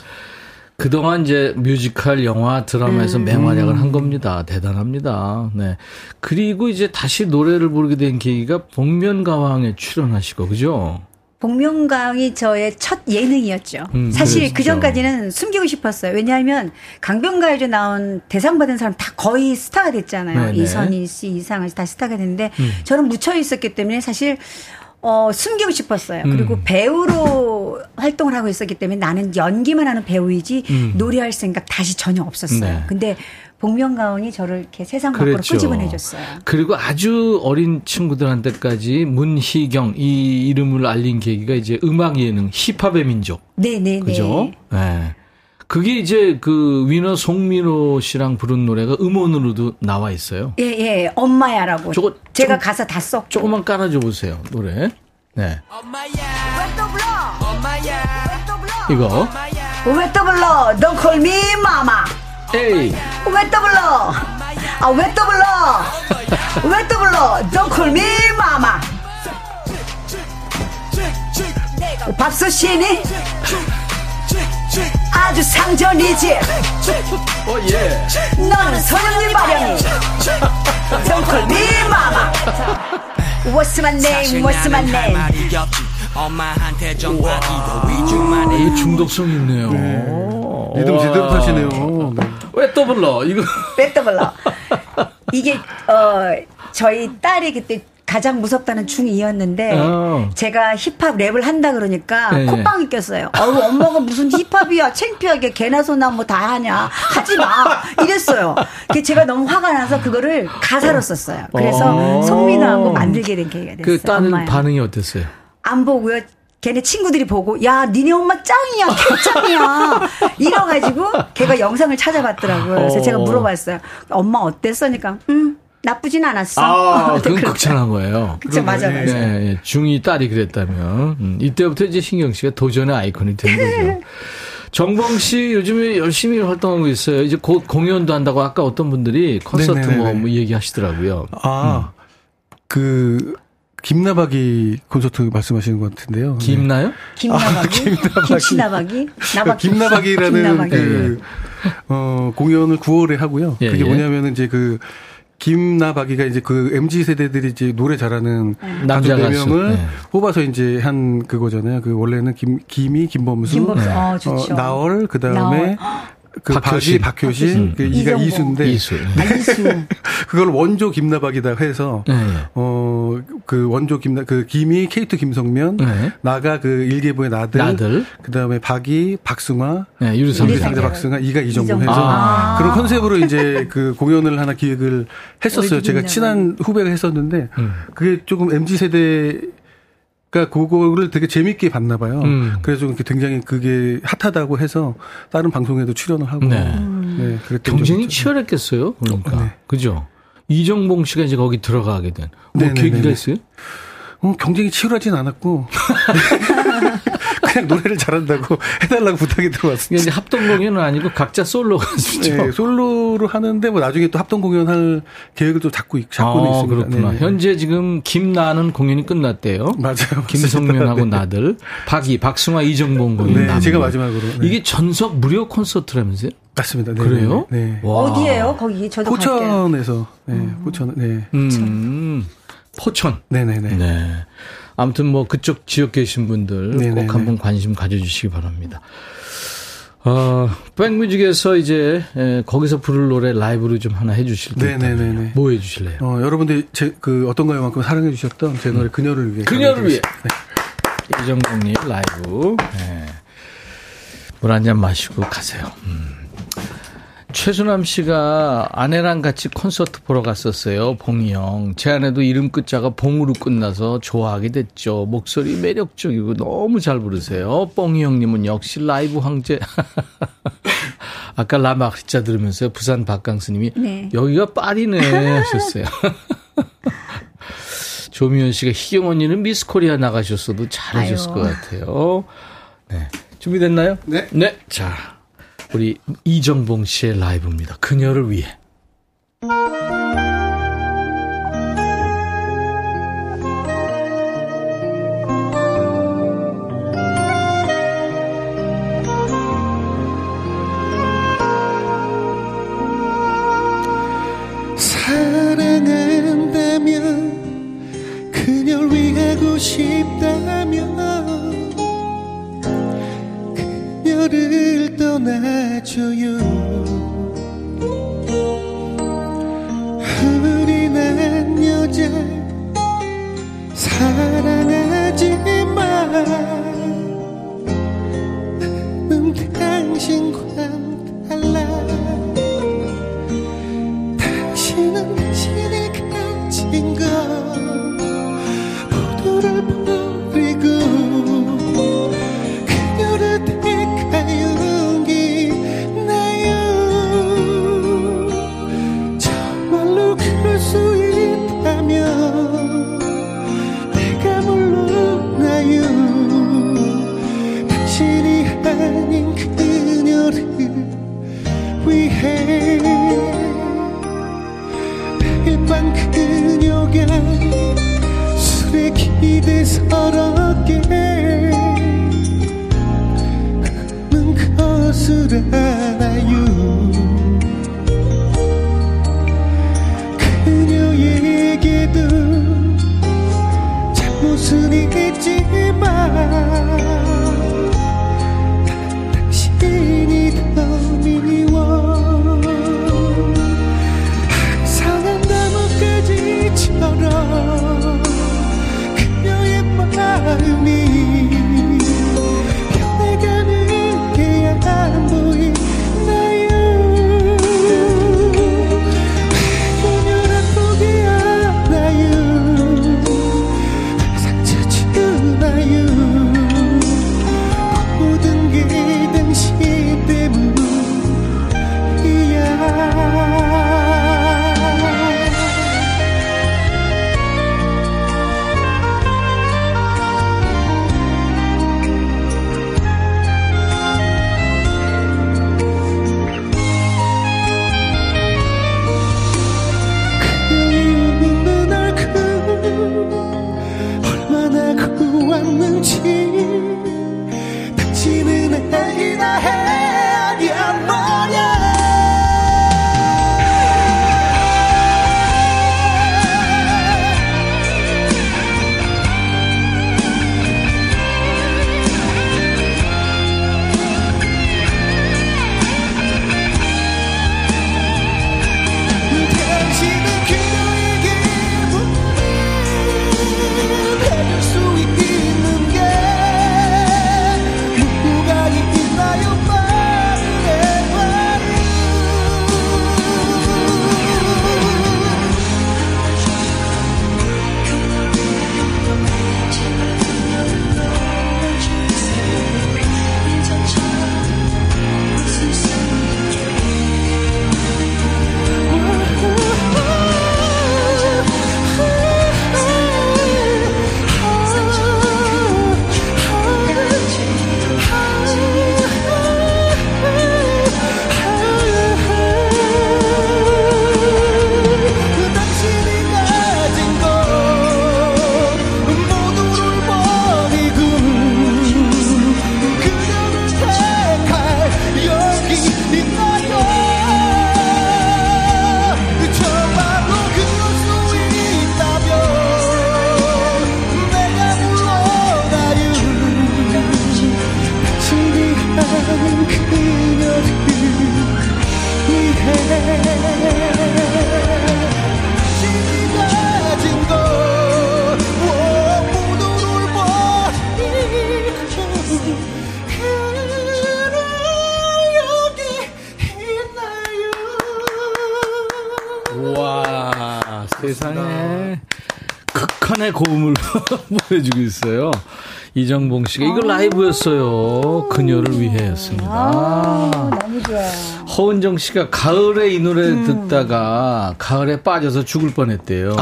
그동안 이제 뮤지컬, 영화, 드라마에서 맹활약을 한 겁니다. 대단합니다. 네. 그리고 이제 다시 노래를 부르게 된 계기가 복면가왕에 출연하시고, 그죠? 복면가왕이 저의 첫 예능이었죠. 사실 그랬죠. 그전까지는 숨기고 싶었어요. 왜냐하면 강변가요제 나온 대상 받은 사람 다 거의 스타가 됐잖아요. 네네. 이선희 씨, 이상은 씨 다 스타가 됐는데 저는 묻혀 있었기 때문에 사실 숨기고 싶었어요. 그리고 배우로 활동을 하고 있었기 때문에 나는 연기만 하는 배우이지 노래할 생각 다시 전혀 없었어요. 네. 근데 복면가왕이 저를 이렇게 세상 밖으로 그랬죠. 끄집어내줬어요. 그리고 아주 어린 친구들한테까지 문희경 이 이름을 알린 계기가 이제 음악 예능 힙합의 민족. 네네네. 그죠? 네. 그게 이제 그 위너 송민호 씨랑 부른 노래가 음원으로도 나와 있어요. 예, 예. 엄마야라고. 저거 제가 가사 다 썼고. 조금만 깔아줘 보세요. 노래. 네. 엄마야. 왜 또 불러? 엄마야. 왜 또 불러? 이거. 왜 또 불러? Don't call me mama. 에이. 왜 또 불러? 아, 왜 또 불러? 왜 또 불러? Don't call me mama. 밥솥이니? 아주 상전이지. 오, 예. 너는 소년이 마련이. Don't call me mama. What's my name? What's my name? 엄마한테 전화기도 위주만 해. 중독성 있네요. 네. 리듬 제대로 타시네요. 네. 왜 또 불러? 이거. 왜 또 불러? 이게, 저희 딸이 그때 가장 무섭다는 중2였는데 제가 힙합 랩을 한다 그러니까 네. 콧방이 꼈어요. 아우 엄마가 무슨 힙합이야 창피하게 개나 소나 뭐 다 하냐 하지 마 이랬어요. 제가 너무 화가 나서 그거를 가사로 썼어요. 그래서 송민호하고 만들게 된 계기가 됐어요. 그 딸은 반응이 어땠어요? 안 보고요. 걔네 친구들이 보고 야 니네 엄마 짱이야 개짱이야 이래가지고 걔가 영상을 찾아봤더라고요. 그래서 제가 물어봤어요. 엄마 어땠어? 그러니까 나쁘진 않았어. 아, 그건 극찬한 거예요. 그쵸, 맞아요. 맞아. 네, 예, 중2 딸이 그랬다면. 이때부터 이제 신경 씨가 도전의 아이콘이 된 거죠. 정봉 씨 요즘에 열심히 활동하고 있어요. 이제 곧 공연도 한다고 아까 어떤 분들이 콘서트 뭐 얘기하시더라고요. 아, 그, 김나박이 콘서트 말씀하시는 것 같은데요. 김나요? 네. 김나박이? 김치나박이? 나박이? 김나박이라는 김나박이. 그, 공연을 9월에 하고요. 예, 그게 뭐냐면은 이제 그, 김나박이가 이제 그 MZ 세대들이 이제 노래 잘하는 남자 4명을 네. 뽑아서 이제 한 그거잖아요. 그 원래는 김이 김범수. 네. 나얼 그다음에 나얼. 그 박효신, 그 이가 이수인데 네. 그걸 원조 김나박이다 해서 네. 그 원조 그 김이 케이트 김성면, 네. 나가 그 일기예보의 나들, 그다음에 박이 박승화, 네, 유리상자 박승화, 이가 이정봉 해서 아. 그런 컨셉으로 이제 그 공연을 하나 기획을 했었어요. 제가 친한 후배가 했었는데 그게 조금 MZ 세대 그니까 그거를 되게 재밌게 봤나 봐요. 그래서 이렇게 굉장히 그게 핫하다고 해서 다른 방송에도 출연을 하고. 네. 네, 그랬던 경쟁이 치열했겠어요. 그러니까. 네. 그죠? 이정봉 씨가 이제 거기 들어가게 된. 뭐 계기가 있어요? 경쟁이 치열하진 않았고. 그냥 노래를 잘한다고 해달라고 부탁이 들어왔어요. 이제 합동 공연은 아니고 각자 솔로가 있죠. 네, 솔로로 하는데 뭐 나중에 또 합동 공연할 계획을 또 잡고는 있습니다. 그렇구나. 네. 현재 지금 김나는 공연이 끝났대요. 맞아요. 김성면하고 나들, 박이, 박승화, 이정봉 공연. 네, 남은. 제가 마지막으로. 네. 이게 전석 무료 콘서트라면서요? 맞습니다. 네네. 그래요? 네. 어디예요? 거기 저도 포천에서. 네, 포천. 네. 포천. 네네네. 네. 아무튼 뭐 그쪽 지역 계신 분들 네네네. 꼭 한번 관심 가져주시기 바랍니다. 백뮤직에서 이제 거기서 부를 노래 라이브로 좀 하나 해주실 때 네네네. 뭐 해주실래요? 여러분들 제 그 어떤 가요만큼 사랑해주셨던 제 노래 그녀를 위해. 그녀를 위해. 네. 이정봉님 라이브. 네. 물 한 잔 마시고 가세요. 최순남 씨가 아내랑 같이 콘서트 보러 갔었어요. 봉이 형. 제 아내도 이름 끝자가 봉으로 끝나서 좋아하게 됐죠. 목소리 매력적이고 너무 잘 부르세요. 봉이 형님은 역시 라이브 황제. 아까 라마르자 들으면서 부산 박강수님이 네. 여기가 파리네 하셨어요. 조미연 씨가 희경 언니는 미스코리아 나가셨어도 잘하셨을 것 같아요. 네. 준비됐나요? 네. 네. 자, 우리 이정봉 씨의 라이브입니다. 그녀를 위해. 사랑한다면 그녀를 위하고 싶다면 그녀를 떠나줘요. 흐린한 여자 사랑하지만 나는 당신과 달라. 당신은 당신이 가진 것 모두를 버리고 그녀를 용기나요. 정말로 그럴 수 있다면 내가 물러나요. 당신이 아닌 그녀를 위해 매일 밤 그녀가 술에 기대 서럽게 거슬아나요. 그녀에게도 잘못은 있겠지만 당신이 더 미워. 항상 한 나뭇가지처럼 그녀의 마음이 변해가는 안 보이는 세상에. 극한의 고음을 보내주고 있어요. 이정봉 씨가 이걸 라이브였어요. 그녀를 위해였습니다. 너무 좋아요. 허은정 씨가 가을에 이 노래 듣다가 가을에 빠져서 죽을 뻔했대요.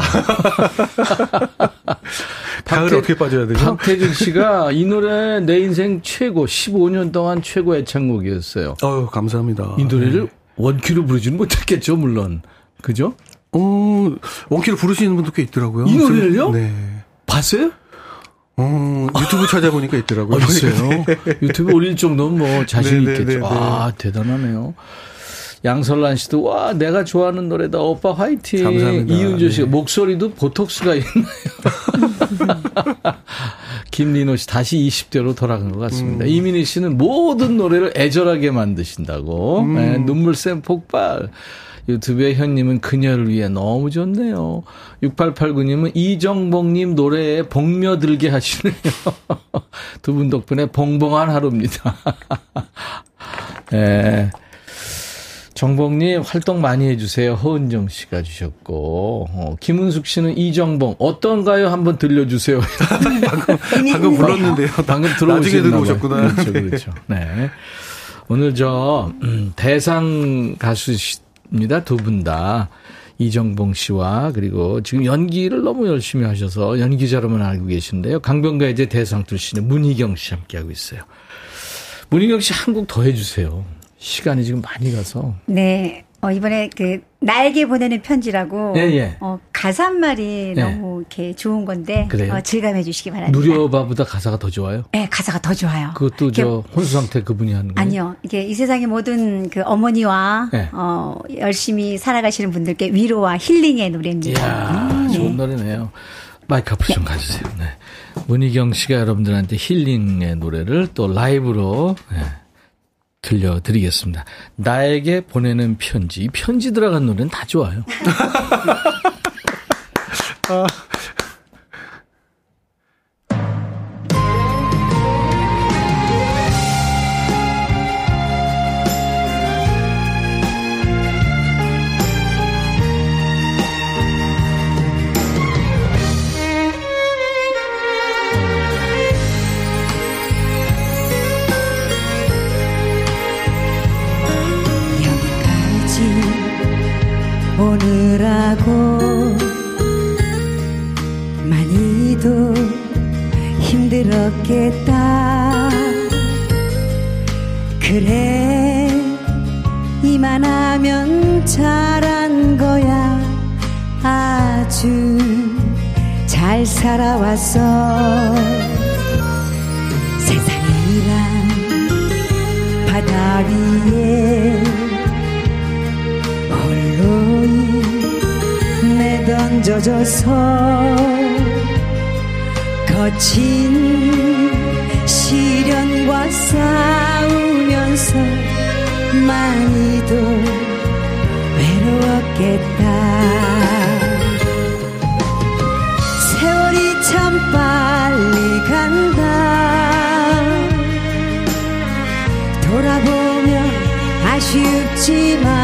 가을에 어떻게 빠져야 되죠? 박태준 씨가 이 노래 내 인생 최고 15년 동안 최고 애창곡이었어요. 어유 감사합니다. 이 노래를 원키로 부르지는 못했겠죠 물론. 그죠? 원키를 부르시는 분도 꽤 있더라고요. 이 노래를요? 네. 봤어요? 유튜브 찾아보니까 있더라고요. 있어요. 유튜브 올릴 정도면 뭐 자신 있겠죠. 아, 대단하네요. 양설란 씨도, 와, 내가 좋아하는 노래다. 오빠 화이팅. 감사합니다. 이윤주 씨, 네. 목소리도 보톡스가 있나요? 김리노 씨, 다시 20대로 돌아간 것 같습니다. 이민희 씨는 모든 노래를 애절하게 만드신다고. 네, 눈물샘 폭발. 유튜브의 현님은 그녀를 위해 너무 좋네요. 6889님은 이정봉님 노래에 봉며들게 하시네요. 두 분 덕분에 봉봉한 하루입니다. 네. 정봉님 활동 많이 해주세요. 허은정 씨가 주셨고 김은숙 씨는 이정봉 어떤가요? 한번 들려주세요. 방금 불렀는데요. 방금 나중에 들어오셨구나. 그렇죠, 그렇죠. 네. 오늘 저 대상 가수 입니다. 두 분 다 이정봉 씨와 그리고 지금 연기를 너무 열심히 하셔서 연기자로만 알고 계신데요. 강변가요제 대상 출신의 문희경 씨 함께하고 있어요. 문희경 씨 한 곡 더 해주세요. 시간이 지금 많이 가서. 네. 이번에 그 나에게 보내는 편지라고 예. 가사 한 말이 예. 너무 이렇게 좋은 건데 즐감해 주시기 바랍니다. 누려봐보다 가사가 더 좋아요? 네, 가사가 더 좋아요. 그것도 저 혼수상태 그분이 하는 거예요? 아니요, 이게 이 세상의 모든 그 어머니와 예. 열심히 살아가시는 분들께 위로와 힐링의 노래입니다. 이야, 좋은 노래네요. 마이크 앞으로 좀 가주세요. 네. 문희경 씨가 여러분들한테 힐링의 노래를 또 라이브로. 네. 들려드리겠습니다. 나에게 보내는 편지. 편지 들어간 노래는 다 좋아요. 오느라고 많이도 힘들었겠다. 그래 이만 하면 잘한 거야. 아주 잘 살아왔어. 세상이란 바다 위에 던져져서 거친 시련과 싸우면서 많이도 외로웠겠다. 세월이 참 빨리 간다. 돌아보면 아쉽지만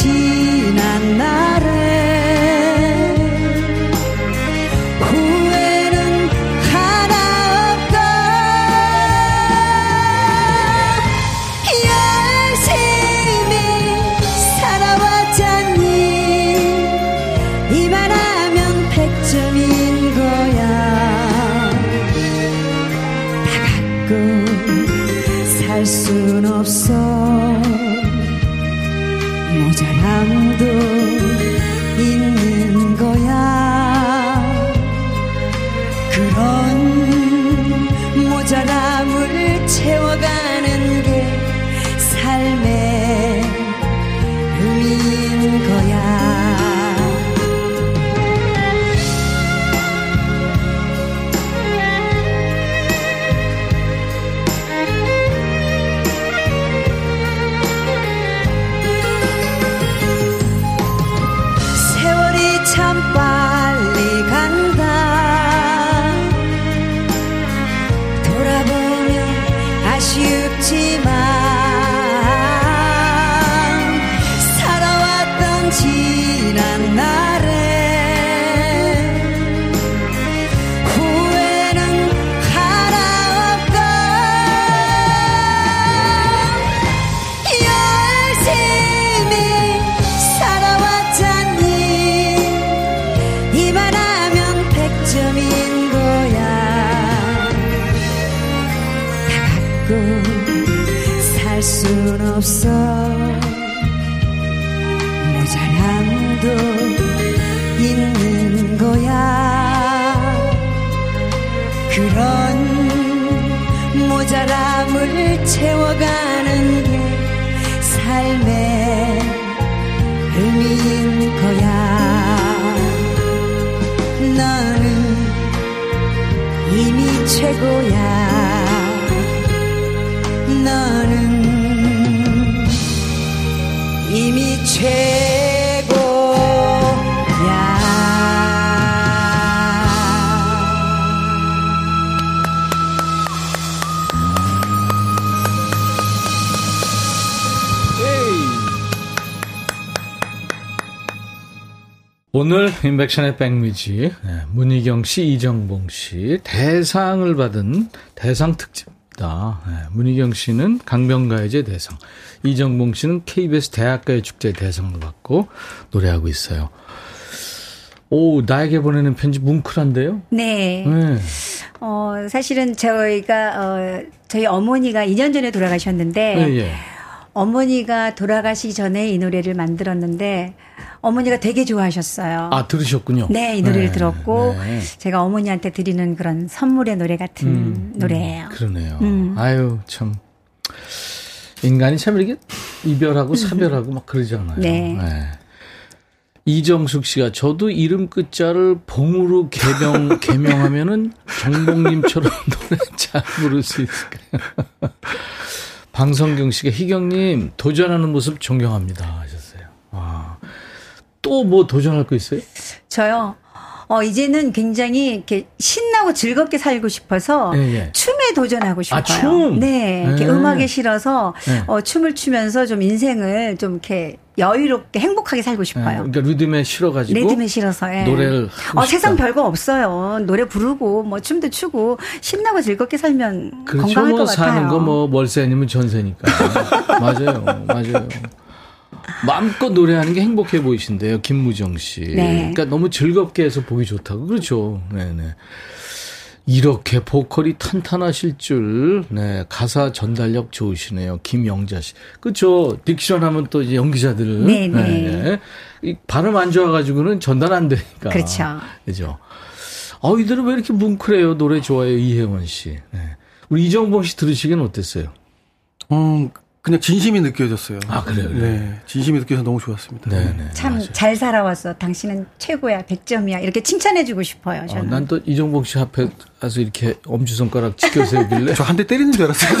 지난 날에 후회는 하나 없고 열심히 말고 살 순 없어. 모자람도 있는 거야. 그런 모자람을 채워가는 게 삶의 의미인 거야. 너는 이미 최고야. 너는 이미 최고야. 오늘 인백션의 백뮤지 문희경 씨, 이정봉 씨 대상을 받은 대상 특집. 문희경 씨는 강변가요제 대상, 이정봉 씨는 KBS 대학가요 축제 대상을 받고 노래하고 있어요. 오, 나에게 보내는 편지 뭉클한데요? 네. 네. 사실은 저희가 저희 어머니가 2년 전에 돌아가셨는데 네, 예. 어머니가 돌아가시기 전에 이 노래를 만들었는데 어머니가 되게 좋아하셨어요. 아, 들으셨군요. 네, 이 노래를 네, 들었고 네. 제가 어머니한테 드리는 그런 선물의 노래 같은 노래예요. 그러네요. 아유, 참 인간이 참 이렇게 이별하고 사별하고 막 그러잖아요. 네. 네. 이정숙 씨가 저도 이름 끝자를 봉으로 개명하면은 정봉님처럼 노래 잘 부를 수 있을까요? 방성경 씨가 희경님 도전하는 모습 존경합니다 하셨어요. 와. 또 뭐 도전할 거 있어요? 저요. 이제는 굉장히 이렇게 신나고 즐겁게 살고 싶어서 예, 예. 춤에 도전하고 싶어요. 아, 춤? 네. 이렇게 예. 음악에 실어서 예. 춤을 추면서 좀 인생을 좀 이렇게 여유롭게 행복하게 살고 싶어요. 예, 그러니까 리듬에 실어가지고. 리듬에 실어서. 예. 노래를 하고 세상 별거 없어요. 노래 부르고 뭐 춤도 추고 신나고 즐겁게 살면 그렇죠, 건강할 뭐 것 같아요. 사는 거 뭐 월세 아니면 전세니까. 맞아요. 맞아요. 마음껏 노래하는 게 행복해 보이신데요, 김무정 씨. 네. 그러니까 너무 즐겁게 해서 보기 좋다고. 그렇죠. 네네. 이렇게 보컬이 탄탄하실 줄, 네. 가사 전달력 좋으시네요, 김영자 씨. 그렇죠. 딕션 하면 또 이제 연기자들은. 네네. 네네. 이 발음 안 좋아가지고는 전달 안 되니까. 그렇죠. 그죠. 이들은 왜 이렇게 뭉클해요? 노래 좋아요, 이혜원 씨. 네. 우리 이정봉 씨 들으시기엔 어땠어요? 그냥 진심이 느껴졌어요. 아, 그래요? 네. 진심이 느껴져서 너무 좋았습니다. 네네. 참 잘 살아왔어. 당신은 최고야. 100점이야. 이렇게 칭찬해주고 싶어요. 저는. 난 또 이정봉 씨 앞에 가서 이렇게 엄지손가락 치켜 세우길래. 저 한 대 때리는 줄 알았어요.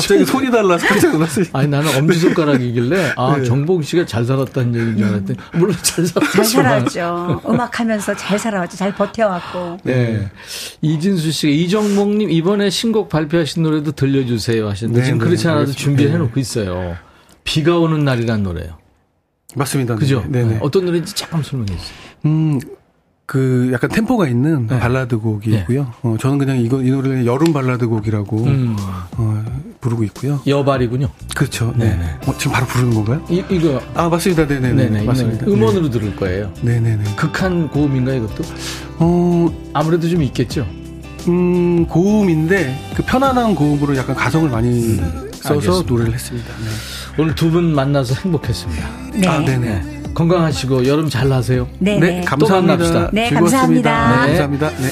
갑자기 손이 달라서 깜짝 놀랐어요. 아니, 나는 엄지손가락이길래, 아, 네. 정봉 씨가 잘 살았다는 얘기인 줄 알았더니, 물론 잘 살았죠. 잘 살았죠. 음악하면서 잘 살아왔죠. 잘 버텨왔고. 네. 이진수 씨가, 이정봉님, 이번에 신곡 발표하신 노래도 들려주세요 하셨는데, 네, 지금 네, 그렇지 않아도 네, 준비를 해놓고 있어요. 비가 오는 날이란 노래요. 맞습니다. 그죠? 네네. 네. 어떤 노래인지 잠깐 설명해주세요. 약간 템포가 있는 네. 발라드 곡이고요. 네. 저는 그냥 이 노래는 여름 발라드 곡이라고 부르고 있고요. 여발이군요. 그렇죠. 네. 네네. 지금 바로 부르는 건가요? 이거. 아, 맞습니다. 네네네. 맞습니다. 음원으로 네. 들을 거예요. 네네네. 극한 고음인가, 이것도? 아무래도 좀 있겠죠? 고음인데, 그 편안한 고음으로 약간 가성을 많이 써서 알겠습니다. 노래를 했습니다. 네. 오늘 두 분 만나서 행복했습니다. 네. 아, 네네. 네. 건강하시고 여름 잘 나세요. 네, 감사합니다. 네, 감사합니다. 네, 감사합니다. 네.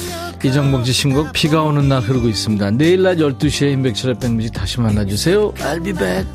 이정봉 씨 신곡 비가 오는 날 흐르고 있습니다. 내일 낮 12시에 인백철의 백뮤직 다시 만나주세요. I'll be back.